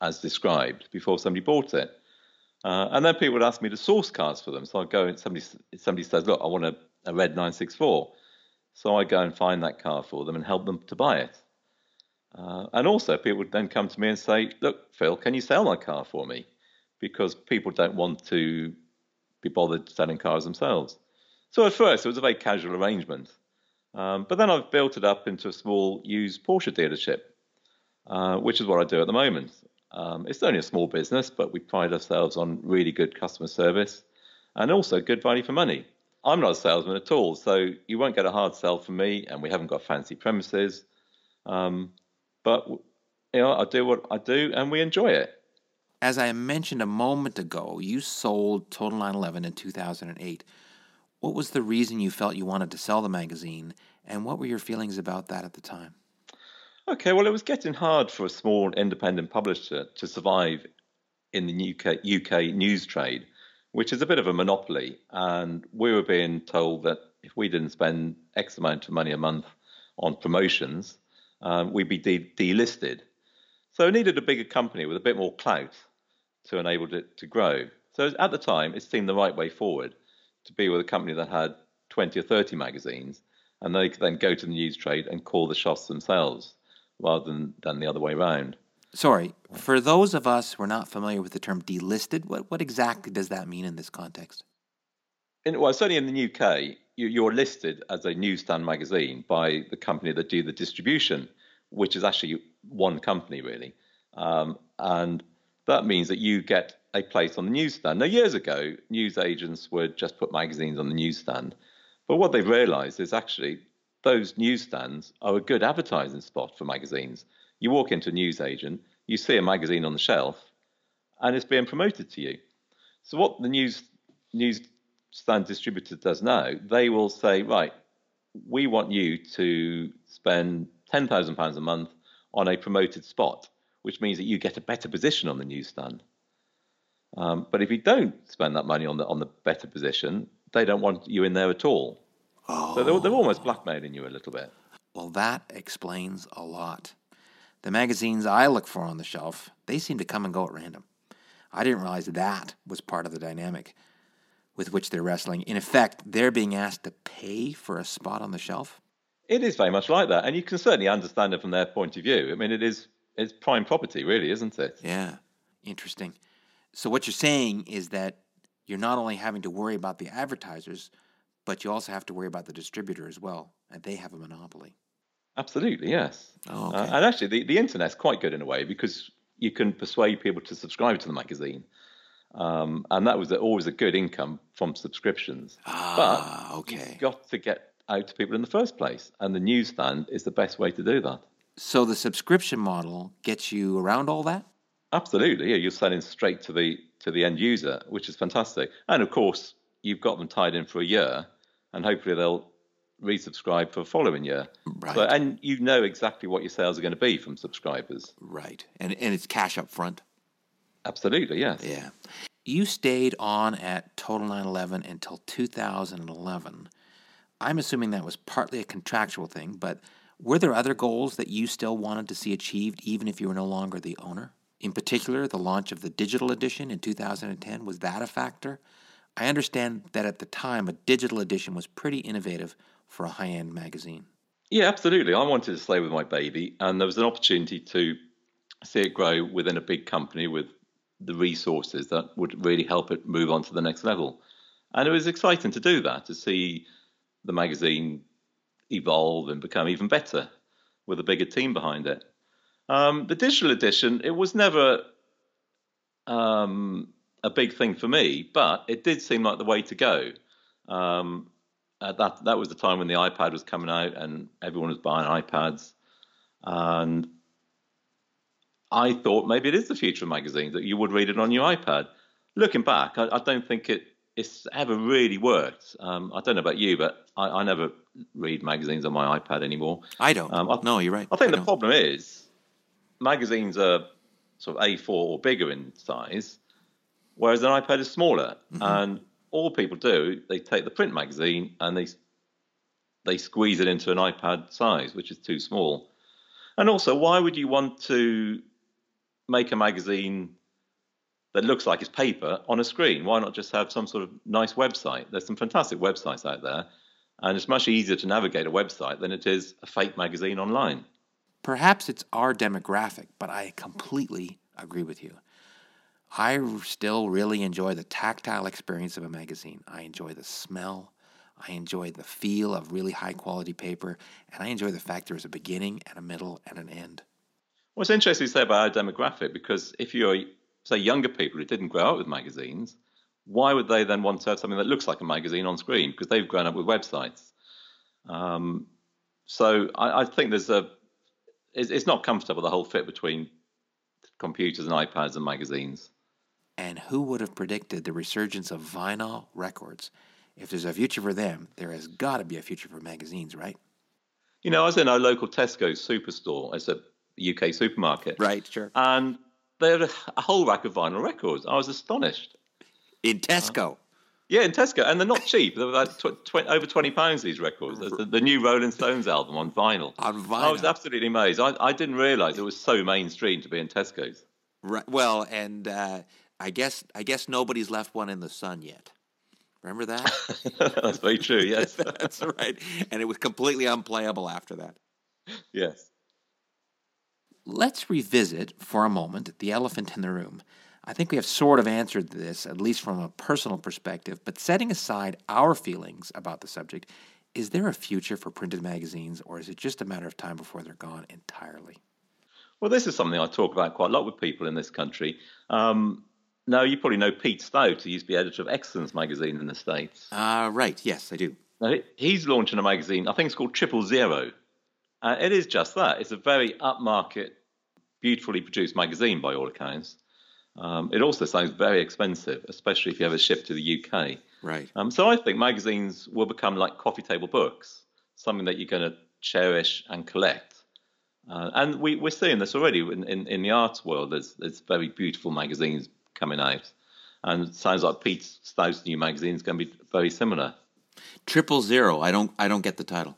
as described before somebody bought it. Uh, and then people would ask me to source cars for them. So I'd go and somebody, somebody says, look, I want a, a red nine six four. So I'd go and find that car for them and help them to buy it. Uh, and also people would then come to me and say, look, Phil, can you sell my car for me? Because people don't want to be bothered selling cars themselves. So at first it was a very casual arrangement. Um, but then I've built it up into a small used Porsche dealership, uh, which is what I do at the moment. Um, it's only a small business, but we pride ourselves on really good customer service and also good value for money. I'm not a salesman at all, so you won't get a hard sell from me, and we haven't got fancy premises. Um, but you know, I do what I do, and we enjoy it. As I mentioned a moment ago, you sold Total nine eleven in two thousand eight. What was the reason you felt you wanted to sell the magazine, and what were your feelings about that at the time? Okay, well, it was getting hard for a small independent publisher to survive in the U K, U K news trade, which is a bit of a monopoly. And we were being told that if we didn't spend X amount of money a month on promotions, um, we'd be de- delisted. So it needed a bigger company with a bit more clout to enable it to grow. So at the time, it seemed the right way forward to be with a company that had twenty or thirty magazines, and they could then go to the news trade and call the shots themselves, rather than, than the other way around. Sorry, for those of us who are not familiar with the term delisted, what, what exactly does that mean in this context? In, well, certainly in the U K, you, you're listed as a newsstand magazine by the company that do the distribution, which is actually one company, really. Um, and that means that you get a place on the newsstand. Now, years ago, news agents would just put magazines on the newsstand. But what they've realised is actually those newsstands are a good advertising spot for magazines. You walk into a newsagent, you see a magazine on the shelf, and it's being promoted to you. So what the news newsstand distributor does now, they will say, right, we want you to spend ten thousand pounds a month on a promoted spot, which means that you get a better position on the newsstand. Um, but if you don't spend that money on the on the better position, they don't want you in there at all. Oh. So they're, they're almost blackmailing you a little bit. Well, that explains a lot. The magazines I look for on the shelf, they seem to come and go at random. I didn't realize that was part of the dynamic with which they're wrestling. In effect, they're being asked to pay for a spot on the shelf. It is very much like that, and you can certainly understand it from their point of view. I mean, it is it's prime property, really, isn't it? Yeah, interesting. So what you're saying is that you're not only having to worry about the advertisers, but you also have to worry about the distributor as well, and they have a monopoly. Absolutely, yes. Oh, okay. uh, and actually, the, the internet's quite good in a way because you can persuade people to subscribe to the magazine, um, and that was always a good income from subscriptions. Ah, but okay. You've got to get out to people in the first place, and the newsstand is the best way to do that. So the subscription model gets you around all that? Absolutely, yeah. You're selling straight to the to the end user, which is fantastic. And of course, you've got them tied in for a year. And hopefully they'll resubscribe for the following year. Right. So, and you know exactly what your sales are going to be from subscribers. Right. And and it's cash up front. Absolutely, yes. Yeah. You stayed on at Total nine eleven until two thousand eleven. I'm assuming that was partly a contractual thing, but were there other goals that you still wanted to see achieved even if you were no longer the owner? In particular, the launch of the digital edition in two thousand ten, was that a factor? I understand that at the time, a digital edition was pretty innovative for a high-end magazine. Yeah, absolutely. I wanted to stay with my baby, and there was an opportunity to see it grow within a big company with the resources that would really help it move on to the next level. And it was exciting to do that, to see the magazine evolve and become even better with a bigger team behind it. Um, the digital edition, it was never Um, a big thing for me, but it did seem like the way to go. Um, at that that was the time when the iPad was coming out and everyone was buying iPads. And I thought maybe it is the future of magazines, that you would read it on your iPad. Looking back, I, I don't think it it's ever really worked. Um, I don't know about you, but I, I never read magazines on my iPad anymore. I don't. Um, I, no, you're right. I think I the don't. problem is magazines are sort of A four or bigger in size, whereas an iPad is smaller. Mm-hmm. And all people do, they take the print magazine and they they squeeze it into an iPad size, which is too small. And also, why would you want to make a magazine that looks like it's paper on a screen? Why not just have some sort of nice website? There's some fantastic websites out there, and it's much easier to navigate a website than it is a fake magazine online. Perhaps it's our demographic, but I completely agree with you. I still really enjoy the tactile experience of a magazine. I enjoy the smell. I enjoy the feel of really high-quality paper. And I enjoy the fact there's a beginning and a middle and an end. Well, it's interesting to say about our demographic, because if you're, say, younger people who didn't grow up with magazines, why would they then want to have something that looks like a magazine on screen? Because they've grown up with websites. Um, so I, I think there's a... It's, it's not comfortable, the whole fit between computers and iPads and magazines. And who would have predicted the resurgence of vinyl records? If there's a future for them, there has got to be a future for magazines, right? You know, I was in our local Tesco superstore. It's a U K supermarket. Right, sure. And they had a, a whole rack of vinyl records. I was astonished. In Tesco? Uh, yeah, in Tesco. And they're not cheap. They're about tw- tw- over twenty pounds, these records. The, the new Rolling Stones album on vinyl. On vinyl. I was absolutely amazed. I, I didn't realise it was so mainstream to be in Tesco's. Right. Well, and... Uh... I guess I guess nobody's left one in the sun yet. Remember that? That's very true, yes. That's right. And it was completely unplayable after that. Yes. Let's revisit for a moment the elephant in the room. I think we have sort of answered this, at least from a personal perspective, but setting aside our feelings about the subject, is there a future for printed magazines, or is it just a matter of time before they're gone entirely? Well, this is something I talk about quite a lot with people in this country. Um Now, you probably know Pete Stout, who used to be editor of Excellence magazine in the States. Ah, uh, right. Yes, I do. Now, he's launching a magazine, I think it's called Triple Zero. Uh, it is just that. It's a very upmarket, beautifully produced magazine, by all accounts. Um, it also sounds very expensive, especially if you have a ship to the U K. Right. Um, so I think magazines will become like coffee table books, something that you're going to cherish and collect. Uh, and we, we're seeing this already in, in, in the arts world. There's, there's very beautiful magazines coming out, and it sounds like Pete Stout's new magazine is going to be very similar. Triple Zero. I don't. I don't get the title.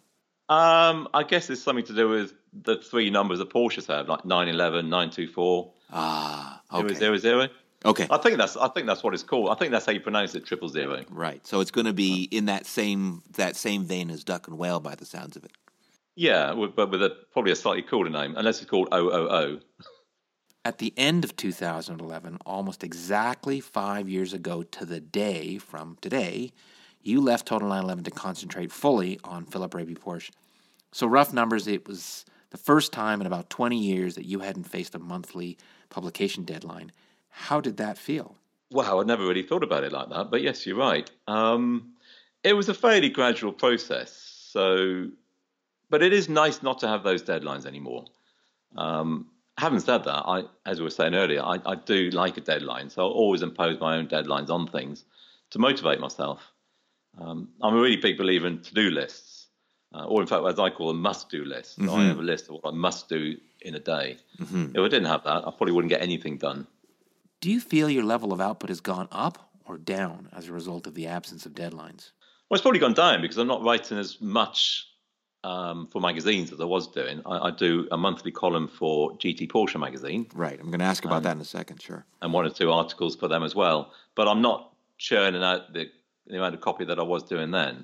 Um, I guess it's something to do with the three numbers that Porsches have, like nine eleven, nine two four. Ah, okay. Zero zero. Okay. I think that's. I think that's what it's called. I think that's how you pronounce it. Triple Zero. Right. So it's going to be in that same that same vein as Duck and Whale, by the sounds of it. Yeah, but with a probably a slightly cooler name, unless it's called triple zero. At the end of two thousand eleven, almost exactly five years ago to the day from today, you left Total nine eleven to concentrate fully on Philip Raby Porsche. So rough numbers, it was the first time in about twenty years that you hadn't faced a monthly publication deadline. How did that feel? Wow, I'd never really thought about it like that, but yes, you're right. Um, it was a fairly gradual process, so, but it is nice not to have those deadlines anymore. Um Having said that, I, as we were saying earlier, I, I do like a deadline, so I'll always impose my own deadlines on things to motivate myself. Um, I'm a really big believer in to-do lists, uh, or in fact, as I call them, must-do lists. Mm-hmm. So I have a list of what I must do in a day. Mm-hmm. If I didn't have that, I probably wouldn't get anything done. Do you feel your level of output has gone up or down as a result of the absence of deadlines? Well, it's probably gone down because I'm not writing as much Um, for magazines as I was doing. I, I do a monthly column for G T Porsche magazine. Right, I'm going to ask about and, that in a second, sure. And one or two articles for them as well. But I'm not churning out the, the amount of copy that I was doing then.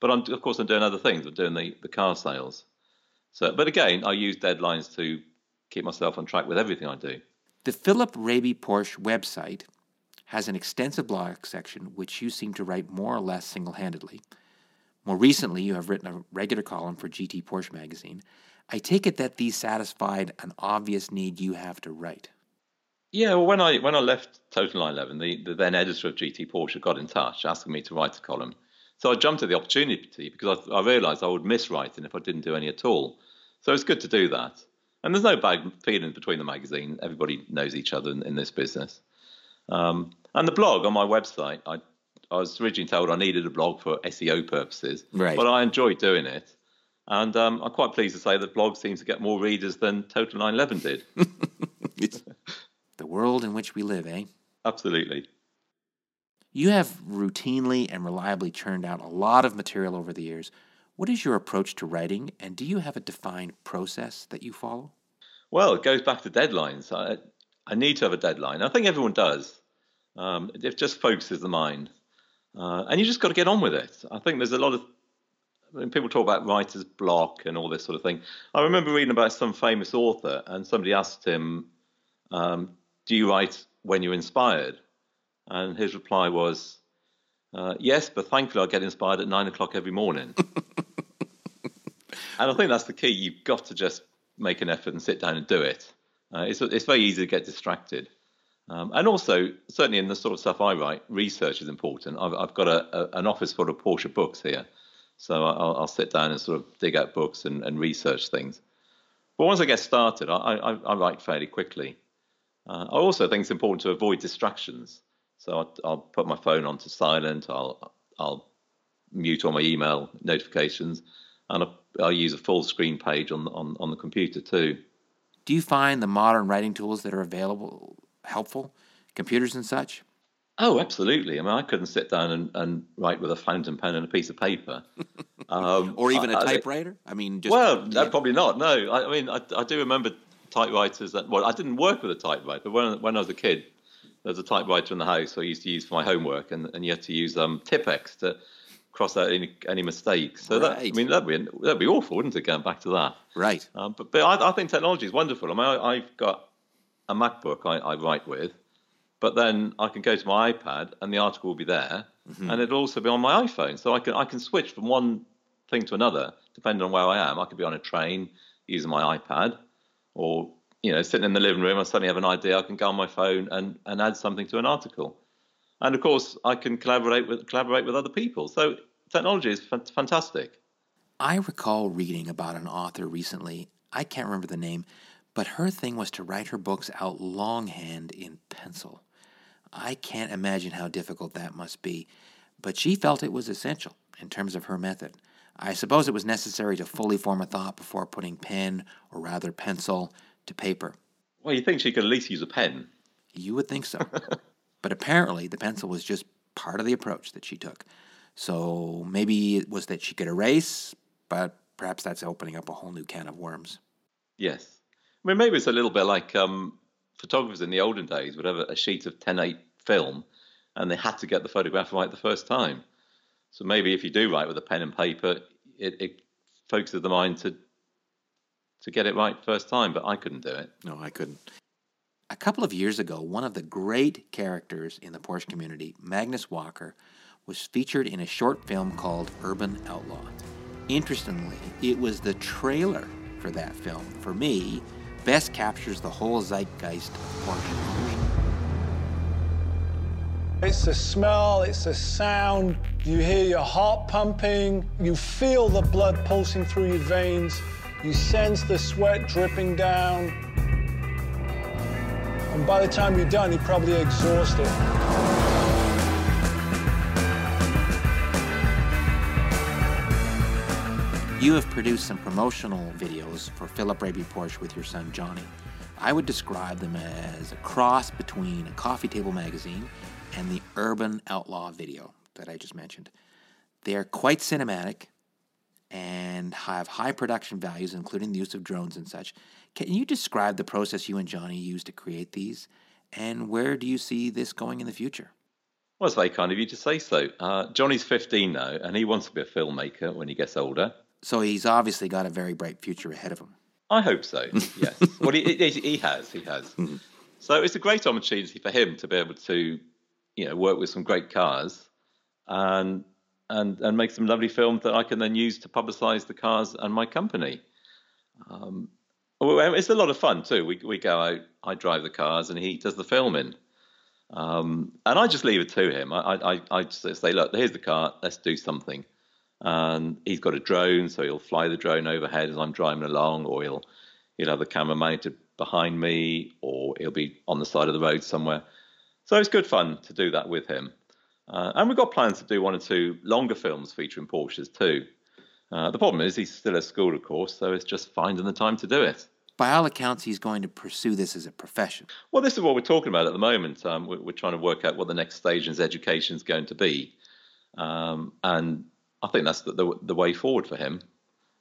But I'm, of course, I'm doing other things. I'm doing the, the car sales. So, but again, I use deadlines to keep myself on track with everything I do. The Philip Raby Porsche website has an extensive blog section, which you seem to write more or less single-handedly. More recently, you have written a regular column for G T Porsche magazine. I take it that these satisfied an obvious need you have to write. Yeah, well, when I when I left Total nine eleven, the, the then editor of G T Porsche got in touch asking me to write a column. So I jumped at the opportunity because I, I realised I would miss writing if I didn't do any at all. So it's good to do that. And there's no bad feeling between the magazine. Everybody knows each other in, in this business. Um, and the blog on my website, I I was originally told I needed a blog for S E O purposes, right, but I enjoyed doing it. And um, I'm quite pleased to say that blog seems to get more readers than Total nine eleven did. world in which we live, eh? Absolutely. You have routinely and reliably churned out a lot of material over the years. What is your approach to writing, and do you have a defined process that you follow? Well, it goes back to deadlines. I, I need to have a deadline. I think everyone does. Um, it just focuses the mind. Uh, and you just got to get on with it. I think there's a lot of... When people talk about writer's block and all this sort of thing. I remember reading about some famous author, and somebody asked him, um, do you write when you're inspired? And his reply was, uh, yes, but thankfully I get inspired at nine o'clock every morning. And I think that's the key. You've got to just make an effort and sit down and do it. Uh, it's, it's very easy to get distracted. Um, and also, certainly in the sort of stuff I write, research is important. I've, I've got a, a, an office full of Porsche books here. So I'll, I'll sit down and sort of dig out books and, and research things. But once I get started, I, I, I write fairly quickly. Uh, I also think it's important to avoid distractions. So I'll, I'll put my phone onto silent. I'll I'll mute all my email notifications, and I'll, I'll use a full screen page on, on on the computer too. Do you find the modern writing tools that are available helpful? Computers and such? Oh, absolutely. I mean, I couldn't sit down and, and write with a fountain pen and a piece of paper. Um, or even a I, typewriter? I mean, just... Well, no, yeah. Probably not, no. I, I mean, I, I do remember typewriters that... Well, I didn't work with a typewriter, but when, when I was a kid, there was a typewriter in the house I used to use for my homework, and, and you had to use um, Tippex to cross out any, any mistakes. So, right. that, I mean, that'd be, that'd be awful, wouldn't it, going back to that? Right. Um, but but I, I think technology is wonderful. I mean, I, I've got a MacBook I, I write with, but then I can go to my iPad and the article will be there, mm-hmm. and it'll also be on my iPhone. So I can I can switch from one thing to another depending on where I am. I could be on a train using my iPad, or you know sitting in the living room. I suddenly have an idea. I can go on my phone and, and add something to an article, and of course I can collaborate with collaborate with other people. So technology is f- fantastic. I recall reading about an author recently. I can't remember the name, but her thing was to write her books out longhand in pencil. I can't imagine how difficult that must be, but she felt it was essential in terms of her method. I suppose it was necessary to fully form a thought before putting pen, or rather pencil, to paper. Well, you think she could at least use a pen. You would think so. But apparently the pencil was just part of the approach that she took. So maybe it was that she could erase, but perhaps that's opening up a whole new can of worms. Yes. I mean, maybe it's a little bit like... Um... Photographers in the olden days would have a sheet of ten eight film, and they had to get the photograph right the first time. So maybe if you do write with a pen and paper, it, it focuses the mind to to get it right first time, but I couldn't do it. No, I couldn't. A couple of years ago, one of the great characters in the Porsche community, Magnus Walker, was featured in a short film called Urban Outlaw. Interestingly, it was the trailer for that film, for me, best captures the whole zeitgeist of Porsche. It's the smell, it's the sound, you hear your heart pumping, you feel the blood pulsing through your veins, you sense the sweat dripping down, and by the time you're done, you're probably exhausted. You have produced some promotional videos for Philip Raby Porsche with your son, Johnny. I would describe them as a cross between a coffee table magazine and the Urban Outlaw video that I just mentioned. They are quite cinematic and have high production values, including the use of drones and such. Can you describe the process you and Johnny used to create these, and where do you see this going in the future? Well, it's very kind of you to say so. Uh, Johnny's fifteen now, and he wants to be a filmmaker when he gets older. So he's obviously got a very bright future ahead of him. I hope so, yes. Well, he, he, he has, he has. Mm-hmm. So it's a great opportunity for him to be able to, you know, work with some great cars and and and make some lovely films that I can then use to publicise the cars and my company. Um, it's a lot of fun too. We we go out, I drive the cars, and he does the filming. Um, and I just leave it to him. I, I, I just say, look, here's the car, let's do something. And he's got a drone, so he'll fly the drone overhead as I'm driving along, or he'll he'll have the camera mounted behind me, or he'll be on the side of the road somewhere. So it's good fun to do that with him. Uh, and we've got plans to do one or two longer films featuring Porsches too. Uh, the problem is he's still at school, of course, so it's just finding the time to do it. by all accounts, he's going to pursue this as a profession. Well, this is what we're talking about at the moment. Um, we're, we're trying to work out what the next stage in his education is going to be. Um, and I think that's the, the, the way forward for him.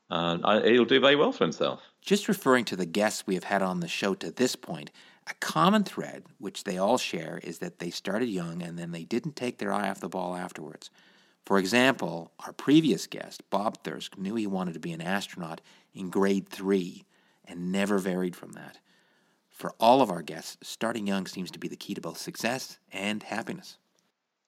And uh, he'll do very well for himself. Just referring to the guests we have had on the show to this point, a common thread, which they all share, is that they started young and then they didn't take their eye off the ball afterwards. For example, our previous guest, Bob Thirsk, knew he wanted to be an astronaut in grade three and never varied from that. For all of our guests, starting young seems to be the key to both success and happiness.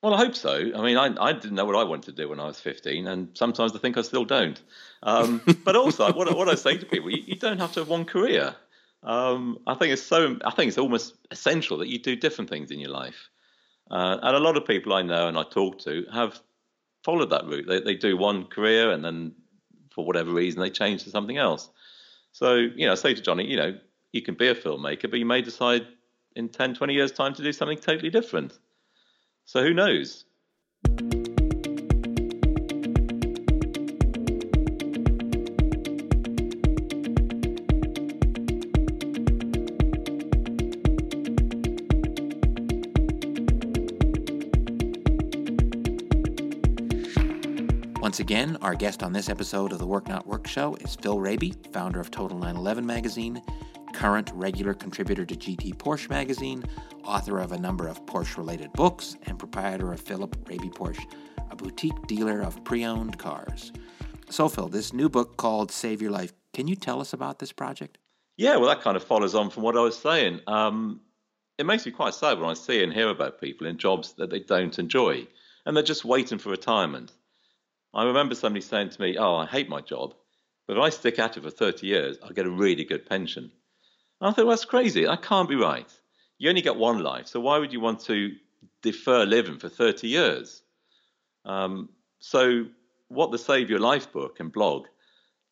Well, I hope so. I mean, I, I didn't know what I wanted to do when I was fifteen, and sometimes I think I still don't. Um, but also, what, what I say to people, you, you don't have to have one career. Um, I think it's so. I think it's almost essential that you do different things in your life. Uh, and a lot of people I know and I talk to have followed that route. They, they do one career, and then for whatever reason, they change to something else. So, you know, I say to Johnny, you know, you can be a filmmaker, but you may decide in ten, twenty years' time to do something totally different. So who knows? Once again, our guest on this episode of the Work Not Work Show is Phil Raby, founder of Total nine eleven magazine, current regular contributor to G T Porsche magazine, author of a number of Porsche-related books, and proprietor of Philip Raby Porsche, a boutique dealer of pre-owned cars. So, Phil, this new book called Save Your Life, can you tell us about this project? Yeah, well, that kind of follows on from what I was saying. Um, it makes me quite sad when I see and hear about people in jobs that they don't enjoy, and they're just waiting for retirement. I remember somebody saying to me, oh, I hate my job, but if I stick at it for thirty years, I'll get a really good pension. And I thought, well, that's crazy. That can't be right. You only get one life, so why would you want to defer living for thirty years? Um, so what the Save Your Life book and blog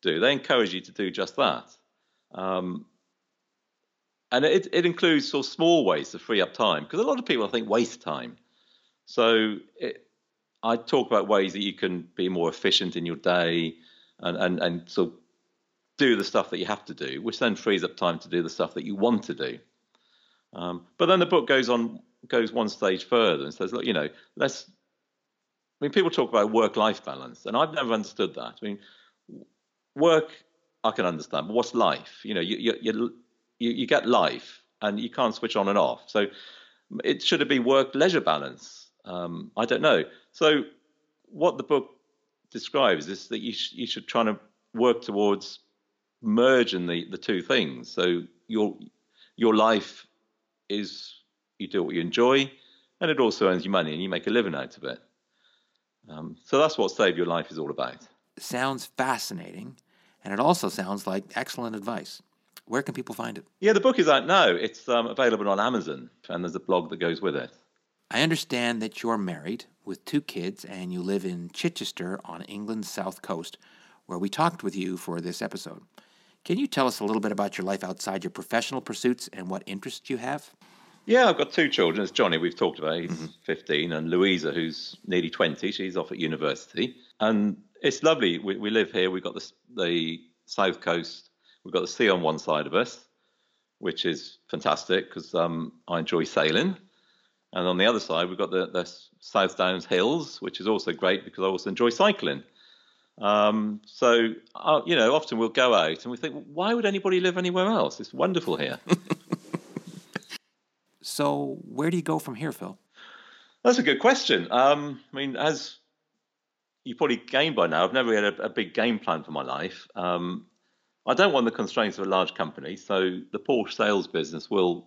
do, they encourage you to do just that. Um, and it, it includes sort of small ways to free up time, because a lot of people, I think, waste time. So it, I talk about ways that you can be more efficient in your day and, and, and sort of do the stuff that you have to do, which then frees up time to do the stuff that you want to do. Um, but then the book goes on, goes one stage further and says, look, you know, let's, I mean, people talk about work-life balance, and I've never understood that. I mean, work, I can understand, but what's life? You know, you you you, you get life, and you can't switch on and off. So it should it be work-leisure balance? Um, I don't know. So what the book describes is that you, sh- you should try to work towards merging the, the two things. So your your life is you do what you enjoy, and it also earns you money and you make a living out of it. Um, so that's what Save Your Life is all about. Sounds fascinating, and it also sounds like excellent advice. Where can people find it? Yeah, the book is out now. It's um, available on Amazon, and there's a blog that goes with it. I understand that you're married with two kids, and you live in Chichester on England's south coast, where we talked with you for this episode. Can you tell us a little bit about your life outside your professional pursuits and what interests you have? Yeah, I've got two children. It's Johnny we've talked about. He's mm-hmm. fifteen, and Louisa, who's nearly twenty. She's off at university. And it's lovely. We, we live here. We've got the, the south coast. We've got the sea on one side of us, which is fantastic because um, I enjoy sailing. And on the other side, we've got the, the South Downs Hills, which is also great because I also enjoy cycling. Um, so, uh, you know, often we'll go out and we think, why would anybody live anywhere else? It's wonderful here. So where do you go from here, Phil? That's a good question. Um, I mean, as you probably gained by now, I've never had a, a big game plan for my life. Um, I don't want the constraints of a large company. So the Porsche sales business will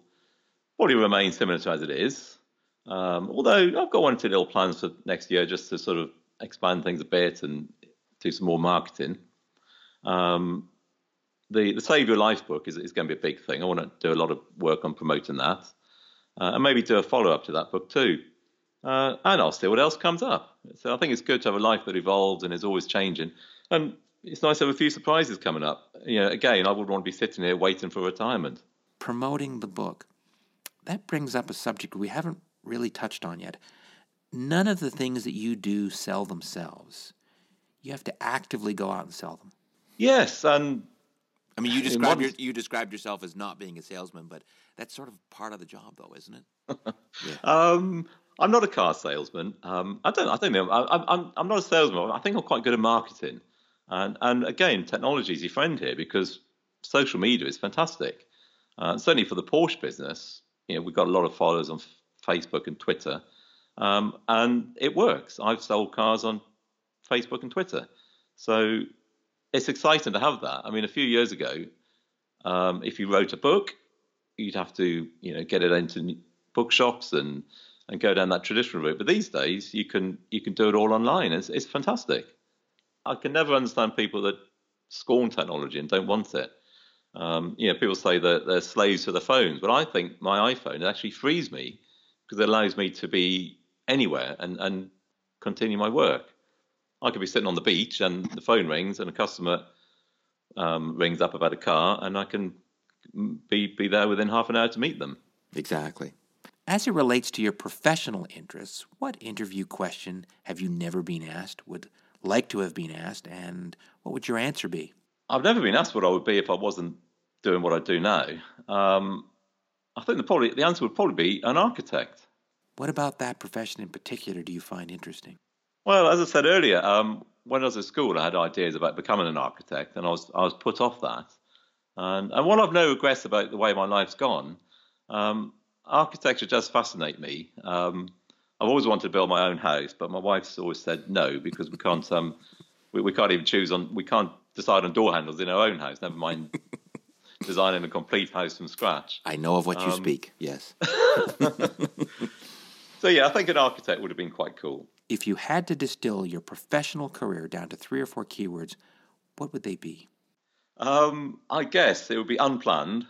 probably remain similar to as it is. Um, although I've got one or two little plans for next year just to sort of expand things a bit and do some more marketing. Um, the the Save Your Life book is, is going to be a big thing. I want to do a lot of work on promoting that, uh, and maybe do a follow up to that book too. Uh, and I'll see what else comes up. So I think it's good to have a life that evolves and is always changing. And it's nice to have a few surprises coming up. You know, again, I wouldn't want to be sitting here waiting for retirement. Promoting the book. That brings up a subject we haven't really touched on yet. None of the things that you do sell themselves. You have to actively go out and sell them. Yes, and I mean, you described your, you described yourself as not being a salesman, but that's sort of part of the job, though, isn't it? Yeah. um, I'm not a car salesman. Um, I don't. I don't know. I'm. I'm. I'm not a salesman. I think I'm quite good at marketing, and and again, technology is your friend here because social media is fantastic. Uh, certainly for the Porsche business, you know, we've got a lot of followers on Facebook and Twitter, um, and it works. I've sold cars on Facebook and Twitter, so it's exciting to have that. I mean, a few years ago, um, if you wrote a book, you'd have to, you know, get it into bookshops and and go down that traditional route. But these days, you can you can do it all online. It's it's fantastic. I can never understand people that scorn technology and don't want it. Um, you know, people say that they're slaves to their phones, but I think my iPhone actually frees me because it allows me to be anywhere and, and continue my work. I could be sitting on the beach and the phone rings and a customer um, rings up about a car and I can be, be there within half an hour to meet them. Exactly. As it relates to your professional interests, what interview question have you never been asked, would like to have been asked, and what would your answer be? I've never been asked what I would be if I wasn't doing what I do now. Um, I think the, probably, the answer would probably be an architect. What about that profession in particular do you find interesting? Well, as I said earlier, um, when I was at school, I had ideas about becoming an architect, and I was I was put off that. And, and while I've no regrets about the way my life's gone, um, architecture does fascinate me. Um, I've always wanted to build my own house, but my wife's always said no because we can't um, we, we can't even choose on we can't decide on door handles in our own house. Never mind designing a complete house from scratch. I know of what um, you speak. Yes. So yeah, I think an architect would have been quite cool. If you had to distill your professional career down to three or four keywords, what would they be? Um, I guess it would be unplanned,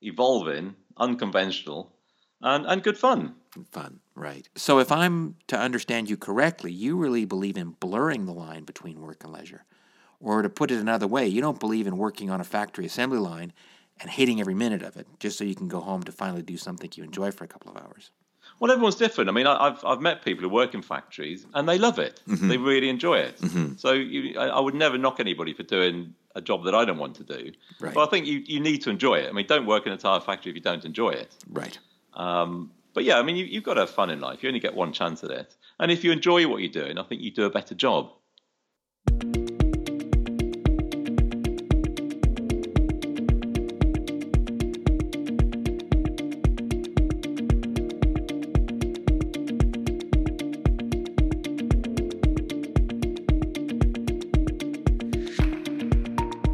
evolving, unconventional, and, and good fun. Fun, right. So if I'm to understand you correctly, you really believe in blurring the line between work and leisure. Or to put it another way, you don't believe in working on a factory assembly line and hating every minute of it just so you can go home to finally do something you enjoy for a couple of hours. Well, everyone's different. I mean, I've I've met people who work in factories and they love it. Mm-hmm. They really enjoy it. Mm-hmm. So you, I, I would never knock anybody for doing a job that I don't want to do. Right. But I think you, you need to enjoy it. I mean, don't work in a tire factory if you don't enjoy it. Right. Um, but yeah, I mean, you, you've got to have fun in life. You only get one chance at it. And if you enjoy what you're doing, I think you do a better job.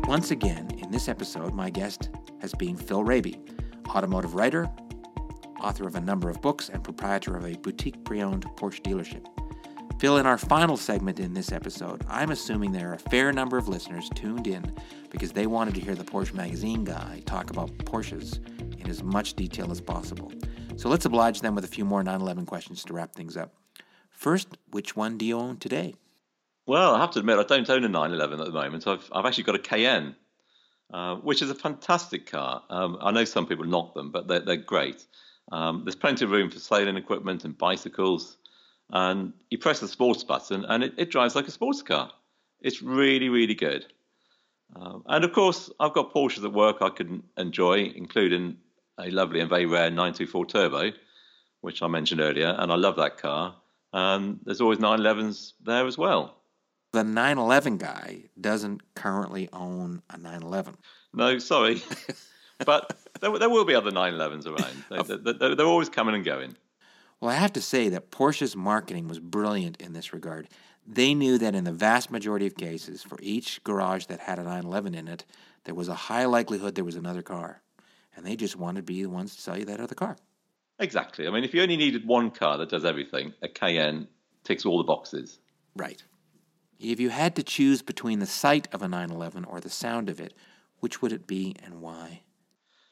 Once again, in this episode, my guest has been Phil Raby, automotive writer, author of a number of books, and proprietor of a boutique pre-owned Porsche dealership. Phil, in our final segment in this episode, I'm assuming there are a fair number of listeners tuned in because they wanted to hear the Porsche magazine guy talk about Porsches in as much detail as possible. So let's oblige them with a few more nine eleven questions to wrap things up. First, which one do you own today? Well, I have to admit, I don't own a nine eleven at the moment. I've I've actually got a Cayenne, uh, which is a fantastic car. Um, I know some people knock them, but they're, they're great. Um, there's plenty of room for sailing equipment and bicycles. And you press the sports button and it, it drives like a sports car. It's really, really good. Um, and of course, I've got Porsches at work I can enjoy, including a lovely and very rare nine two four Turbo, which I mentioned earlier. And I love that car. Um, there's always nine elevens there as well. The nine eleven guy doesn't currently own a nine eleven. No, sorry. But there, there will be other nine elevens around. They, they, they, they're always coming and going. Well, I have to say that Porsche's marketing was brilliant in this regard. They knew that in the vast majority of cases, for each garage that had a nine eleven in it, there was a high likelihood there was another car. And they just wanted to be the ones to sell you that other car. Exactly. I mean, if you only needed one car that does everything, a Cayenne ticks all the boxes. Right. If you had to choose between the sight of a nine eleven or the sound of it, which would it be and why?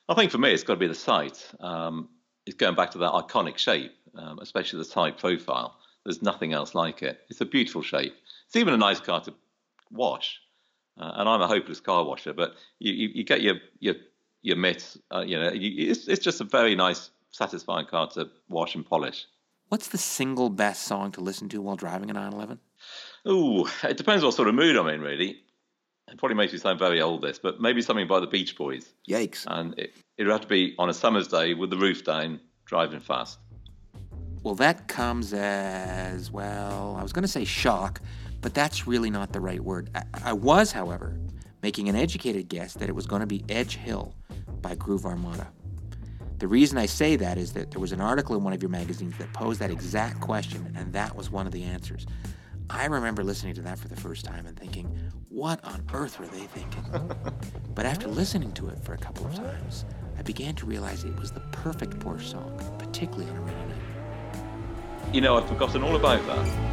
I think for me, it's got to be the sight. Um, it's going back to that iconic shape, um, especially the side profile. There's nothing else like it. It's a beautiful shape. It's even a nice car to wash. Uh, and I'm a hopeless car washer, but you, you, you get your your your mitts. Uh, you know, you, it's it's just a very nice, satisfying car to wash and polish. What's the single best song to listen to while driving a nine eleven? Ooh, it depends what sort of mood I'm in, really. it probably makes me sound very old, this, but maybe something by the Beach Boys. Yikes. And it, it'd have to be on a summer's day with the roof down, driving fast. Well, that comes as, well, I was going to say shock, but that's really not the right word. I, I was, however, making an educated guess that it was going to be Edge Hill by Groove Armada. The reason I say that is that there was an article in one of your magazines that posed that exact question, and that was one of the answers. I remember listening to that for the first time and thinking, what on earth were they thinking? But after listening to it for a couple of times, I began to realize it was the perfect Porsche song, particularly on a rainy night. You know, I've forgotten all about that.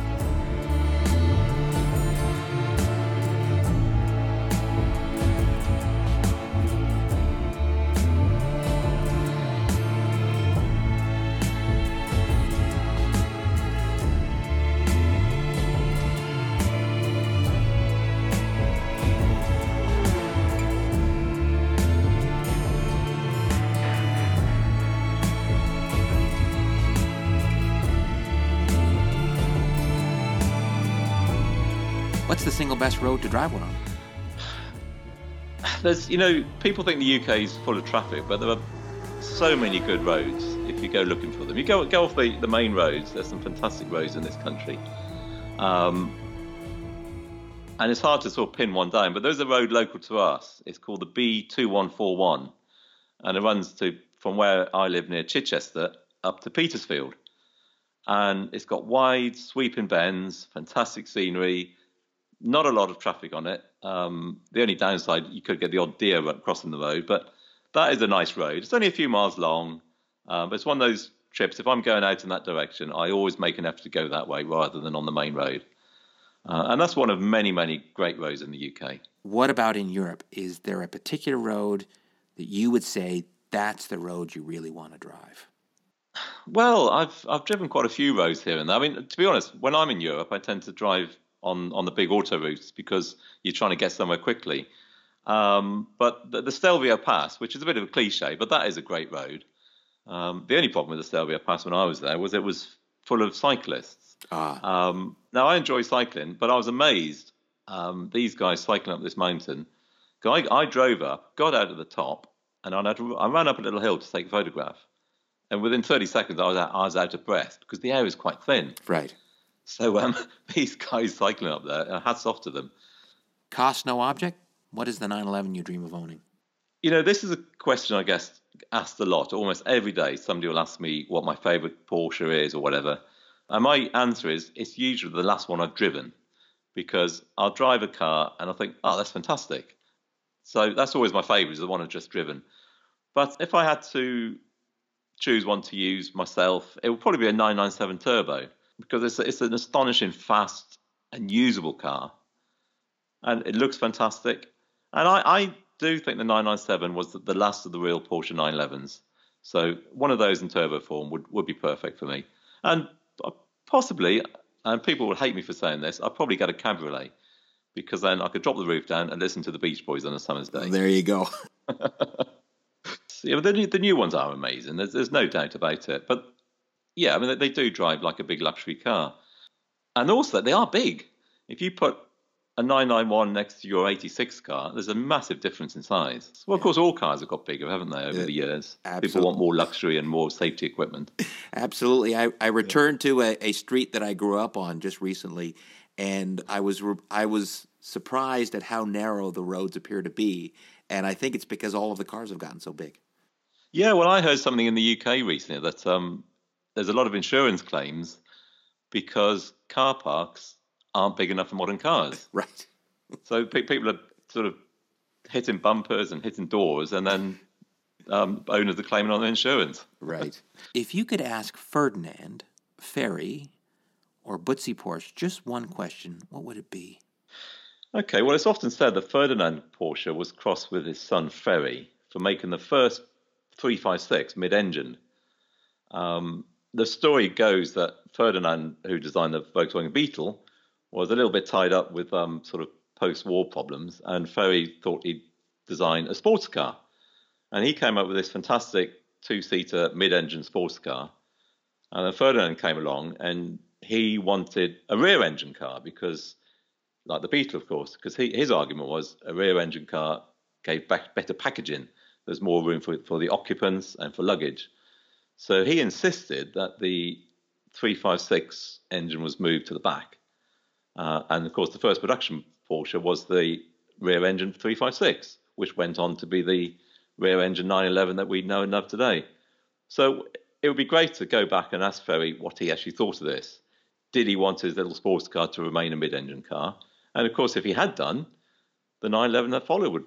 Best road to drive one on? There's, you know, people think the U K is full of traffic, but there are so many good roads if you go looking for them. You go go off the, the main roads. There's some fantastic roads in this country, um, and it's hard to sort of pin one down. But there's a road local to us. It's called the B two one four one, and it runs to from where I live near Chichester up to Petersfield, and it's got wide sweeping bends, fantastic scenery. Not a lot of traffic on it. Um, the only downside, you could get the odd deer crossing the road, but that is a nice road. It's only a few miles long, uh, but it's one of those trips. If I'm going out in that direction, I always make an effort to go that way rather than on the main road. Uh, and that's one of many, many great roads in the U K. What about in Europe? Is there a particular road that you would say that's the road you really want to drive? Well, I've I've driven quite a few roads here and there. I mean, to be honest, when I'm in Europe, I tend to drive on on the big auto routes because you're trying to get somewhere quickly. Um, but the, the Stelvio Pass, which is a bit of a cliche, but that is a great road. Um, the only problem with the Stelvio Pass when I was there was it was full of cyclists. Ah. Um, now, I enjoy cycling, but I was amazed. Um, these guys cycling up this mountain. I, I drove up, got out of the top, and I, had to, I ran up a little hill to take a photograph. And within thirty seconds, I was out, I was out of breath because the air is quite thin. Right. So um, these guys cycling up there, uh, hats off to them. Cost no object? What is the nine eleven you dream of owning? You know, this is a question I guess asked a lot. Almost every day somebody will ask me what my favourite Porsche is or whatever. And my answer is it's usually the last one I've driven because I'll drive a car and I think, oh, that's fantastic. So that's always my favourite is the one I've just driven. But if I had to choose one to use myself, it would probably be a nine ninety-seven Turbo. Because it's it's an astonishing, fast and usable car. And it looks fantastic. And I, I do think the nine ninety-seven was the, the last of the real Porsche nine elevens. So one of those in turbo form would, would be perfect for me. And possibly, and people will hate me for saying this, I'd probably get a cabriolet. Because then I could drop the roof down and listen to the Beach Boys on a summer's day. There you go. Yeah, the, the new ones are amazing. There's, there's no doubt about it. But yeah, I mean, they do drive like a big luxury car. And also, they are big. If you put a nine ninety-one next to your eighty-six car, there's a massive difference in size. Well, of yeah. course, all cars have got bigger, haven't they, over uh, the years? Absolutely. People want more luxury and more safety equipment. Absolutely. I, I returned yeah. to a, a street that I grew up on just recently, and I was re- I was surprised at how narrow the roads appear to be. And I think it's because all of the cars have gotten so big. Yeah, well, I heard something in the U K recently that... um. There's a lot of insurance claims because car parks aren't big enough for modern cars. Right. So pe- people are sort of hitting bumpers and hitting doors, and then um, owners are claiming on their insurance. Right. If you could ask Ferdinand, Ferry, or Bootsy Porsche just one question, what would it be? Okay, well, it's often said that Ferdinand Porsche was crossed with his son Ferry for making the first three fifty-six mid-engine. Um, The story goes that Ferdinand, who designed the Volkswagen Beetle, was a little bit tied up with um, sort of post-war problems, and Ferry thought he'd design a sports car. And he came up with this fantastic two-seater mid-engine sports car. And then Ferdinand came along, and he wanted a rear-engine car because like the Beetle, of course, because he, his argument was a rear-engine car gave back better packaging. There's more room for, for the occupants and for luggage. So he insisted that the three five six engine was moved to the back. Uh, and, of course, the first production Porsche was the rear engine three five six, which went on to be the rear engine nine eleven that we know and love today. So it would be great to go back and ask Ferry what he actually thought of this. Did he want his little sports car to remain a mid-engine car? And, of course, if he had done, the nine eleven that followed would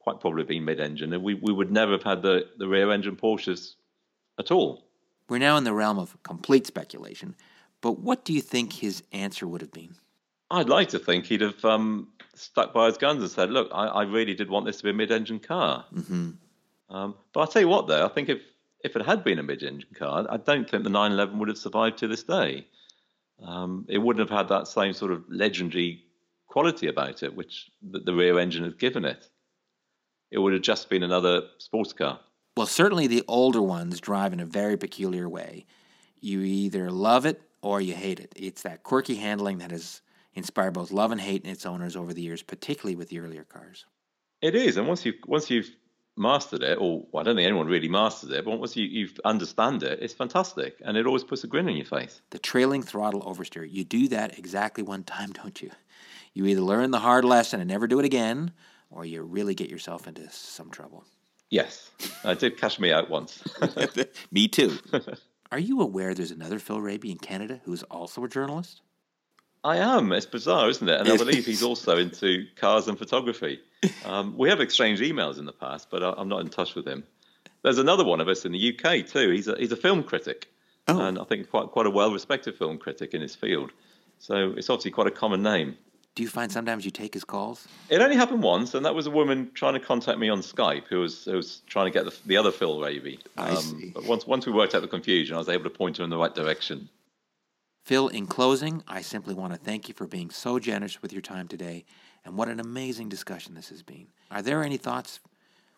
quite probably be mid-engine, and we, we would never have had the, the rear-engine Porsches at all. We're now in the realm of complete speculation, but what do you think his answer would have been? I'd like to think he'd have um, stuck by his guns and said, look, I, I really did want this to be a mid-engine car. Mm-hmm. Um, but I'll tell you what, though, I think if, if it had been a mid-engine car, I don't think the nine eleven would have survived to this day. Um, it wouldn't have had that same sort of legendary quality about it, which the, the rear engine has given it. It would have just been another sports car. Well, certainly the older ones drive in a very peculiar way. You either love it or you hate it. It's that quirky handling that has inspired both love and hate in its owners over the years, particularly with the earlier cars. It is, and once you once you've mastered it, or well, I don't think anyone really masters it, but once you you've understand it, it's fantastic, and it always puts a grin on your face. The trailing throttle oversteer. You do that exactly one time, don't you? You either learn the hard lesson and never do it again, or you really get yourself into some trouble. Yes, it did cash me out once. Me too. Are you aware there's another Phil Raby in Canada who's also a journalist? I am. It's bizarre, isn't it? And I believe he's also into cars and photography. Um, we have exchanged emails in the past, but I'm not in touch with him. There's another one of us in the U K too. He's a, he's a film critic, oh. and I think quite quite a well-respected film critic in his field. So it's obviously quite a common name. Do you find sometimes you take his calls? It only happened once, and that was a woman trying to contact me on Skype who was who was trying to get the, the other Phil Raby. Um, I see. But once once we worked out the confusion, I was able to point her in the right direction. Phil, in closing, I simply want to thank you for being so generous with your time today, and what an amazing discussion this has been. Are there any thoughts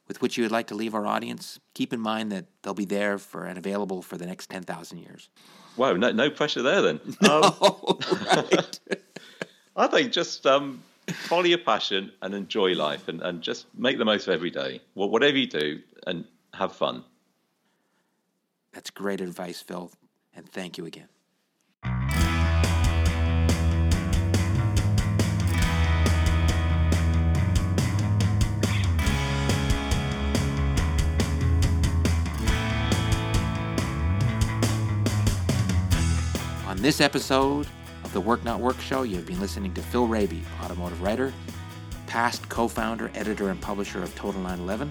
with which you would like to leave our audience? Keep in mind that they'll be there for and available for the next ten thousand years. Wow, no, no pressure there then. No, um, right. I think just um, follow your passion and enjoy life, and, and just make the most of every day. Well, whatever you do, and have fun. That's great advice, Phil, and thank you again. On this episode of the Work Not Work Show, you have been listening to Phil Raby, automotive writer, past co-founder, editor, and publisher of Total nine eleven,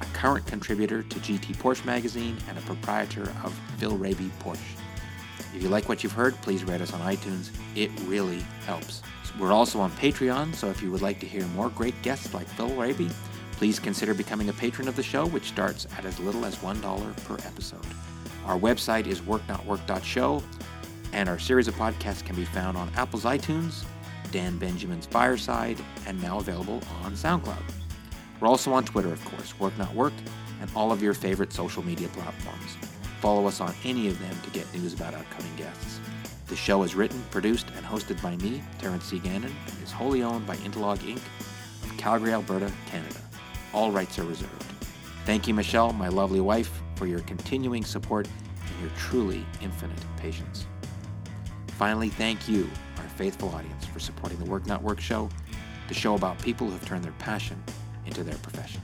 a current contributor to G T Porsche magazine, and a proprietor of Phil Raby Porsche. If you like what you've heard, please rate us on iTunes. It really helps. We're also on Patreon, so if you would like to hear more great guests like Phil Raby, please consider becoming a patron of the show, which starts at as little as one dollar per episode. Our website is work not work dot show, and our series of podcasts can be found on Apple's iTunes, Dan Benjamin's Fireside, and now available on SoundCloud. We're also on Twitter, of course, WorkNotWork, and all of your favorite social media platforms. Follow us on any of them to get news about upcoming guests. The show is written, produced, and hosted by me, Terence C. Gannon, and is wholly owned by Interlog Incorporated of Calgary, Alberta, Canada. All rights are reserved. Thank you, Michelle, my lovely wife, for your continuing support and your truly infinite patience. Finally, thank you, our faithful audience, for supporting the Work Not Work Show, the show about people who have turned their passion into their profession.